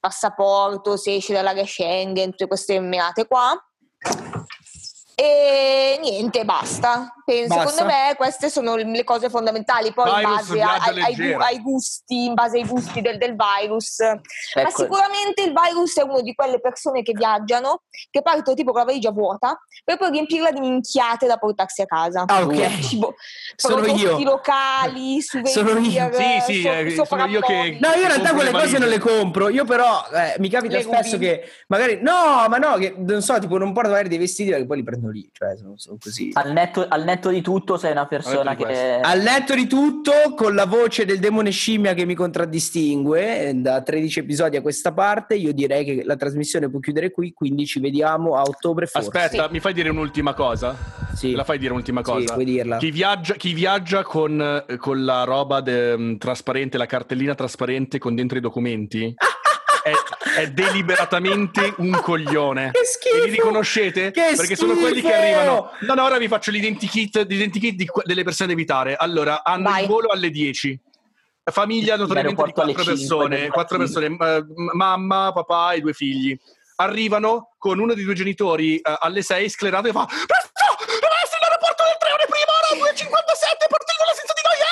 passaporto, se esci dall'area Schengen, tutte queste menate qua. E niente, basta. Basta. Secondo me queste sono le cose fondamentali. Poi in base ai gusti, in base ai gusti del virus. Ecco. Ma sicuramente il virus è uno di quelle persone che viaggiano, che partono tipo con la valigia vuota per poi riempirla di minchiate da portarsi a casa. Ah, ok. Cibo, sono io. Locali, souvenir, sono io che... No, io in realtà quelle cose non le compro. Io però mi capita spesso che magari che non so, tipo non porto magari dei vestiti perché poi li prendo lì, cioè sono così. Al netto di tutto sei una persona che... Al netto di tutto, con la voce del demone scimmia che mi contraddistingue da 13 episodi a questa parte, io direi che la trasmissione può chiudere qui, quindi ci vediamo a ottobre forse. Aspetta, mi fai dire un'ultima cosa? Sì. La fai dire un'ultima cosa? Sì, puoi dirla. Chi viaggia con la roba trasparente, la cartellina trasparente con dentro i documenti... È deliberatamente un coglione. Che schifo. E li riconoscete? Perché sono quelli che arrivano. No, ora vi faccio l'identikit delle persone da evitare. Allora, hanno il volo alle 10. Famiglia notoriamente di 4 persone. 4 persone, mamma, papà e 2 figli. Arrivano con uno dei 2 genitori alle 6 sclerato e fa: presto, deve essere l'aeroporto del 3 ore prima, ora 2:57, particola senza di noia.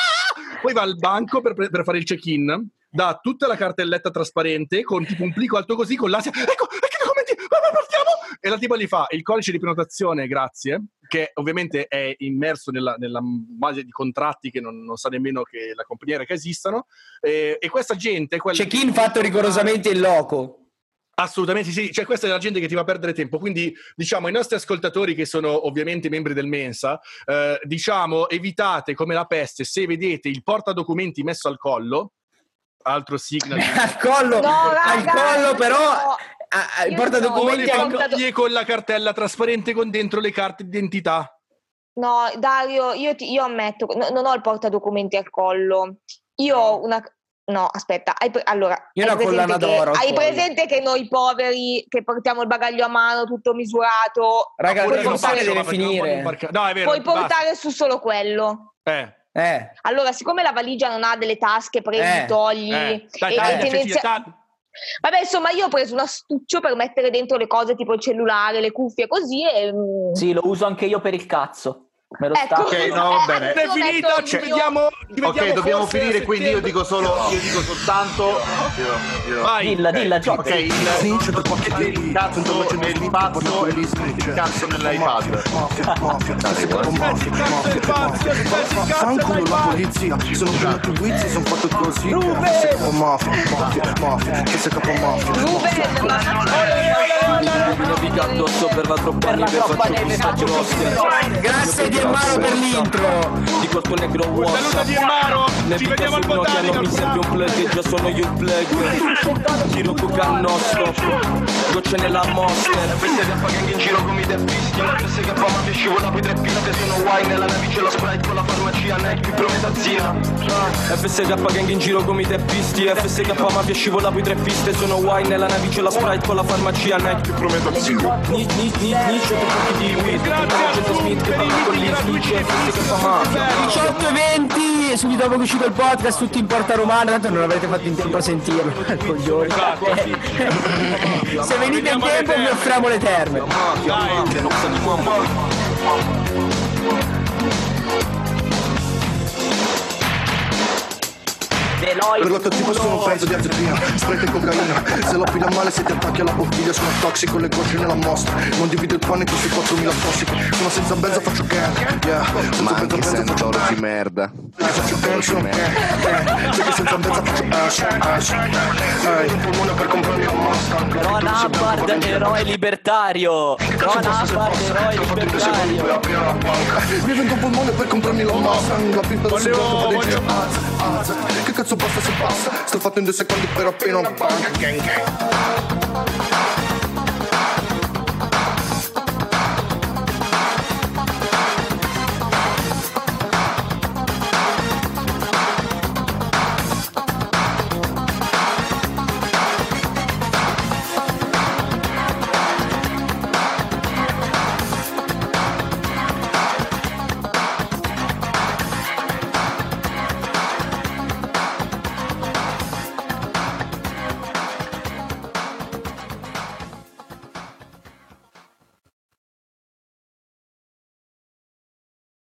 Poi va al banco per fare il check-in. Da tutta la cartelletta trasparente con tipo un plico alto così con l'ansia, ecco, come ti partiamo? E la tipa gli fa il codice di prenotazione, grazie, che ovviamente è immerso nella base di contratti che non sa nemmeno che la compagnia era che esistano, e questa gente check-in fatto rigorosamente in loco. Assolutamente sì, cioè questa è la gente che ti va a perdere tempo, quindi diciamo ai nostri ascoltatori che sono ovviamente membri del Mensa, diciamo evitate come la peste, se vedete il portadocumenti messo al collo, altro signal al collo però porta documenti con la cartella trasparente con dentro le carte d'identità. No, Dario, io ammetto, non ho il portadocumenti al collo. Io ho una... No, aspetta, hai presente che noi poveri che portiamo il bagaglio a mano tutto misurato, raga, puoi portare, deve finire. No, è vero, puoi portare su solo quello. Allora, siccome la valigia non ha delle tasche, prendi, togli, vabbè, insomma, io ho preso un astuccio per mettere dentro le cose tipo il cellulare, le cuffie, così. E... Sì, lo uso anche io per il cazzo. Me lo ecco, okay, no, bene. È finita, ci vediamo. Ok, dobbiamo finire, quindi io dico soltanto. Vai. Dilla. Ok, il cazzo nell'impatto e il cazzo nell'iPad. Anche la polizia, sono fatto guizzi, sono fatto così. Ruben, grazie di Germano per l'intro di questo negro uomo. Saluto di Germano, ci vediamo al botanico. Mi sembri un plug, già sono io un plug. Giro con cannosto, gocce nella mossa. Questa è la che in giro come i teppisti. Ma se che fama che scivola poi tre pinte. Sono wine nella navice, lo sprite con la farmacia. Neck più prometazzina. FSK gang in giro come i teppisti. FSK ma che scivola poi tre piste. Sono wine nella navice, la sprite con la farmacia. Neck più prometazzina. Grazie. 18 e 20 subito dopo che è uscito il podcast, tutti in Porta Romana, tanto non avrete fatto in tempo a sentirlo. Se venite in tempo vi offriamo le terme. Per l'attivo sono un pezzo di azzurrina, sprite e cocaina. Se la pila male se ti attacchi alla bottiglia. Sono tossico, le gocce nella mostra. Non divido il panico sui 4000 tossici. Sono senza benza, faccio gang, yeah. Ma anche senza toro di merda. Faccio tension, se che senza benza faccio ash. Il polmone per comprare la mostra. Ron Hubbard, eroe libertario. Ron Hubbard, eroe libertario. Mi vendo un polmone per comprarmi la mostra. La pinta da sopra fa dei azz. Che cazzo basta se passa, sto fatto in 2 secondi per appena una banca, gang gang.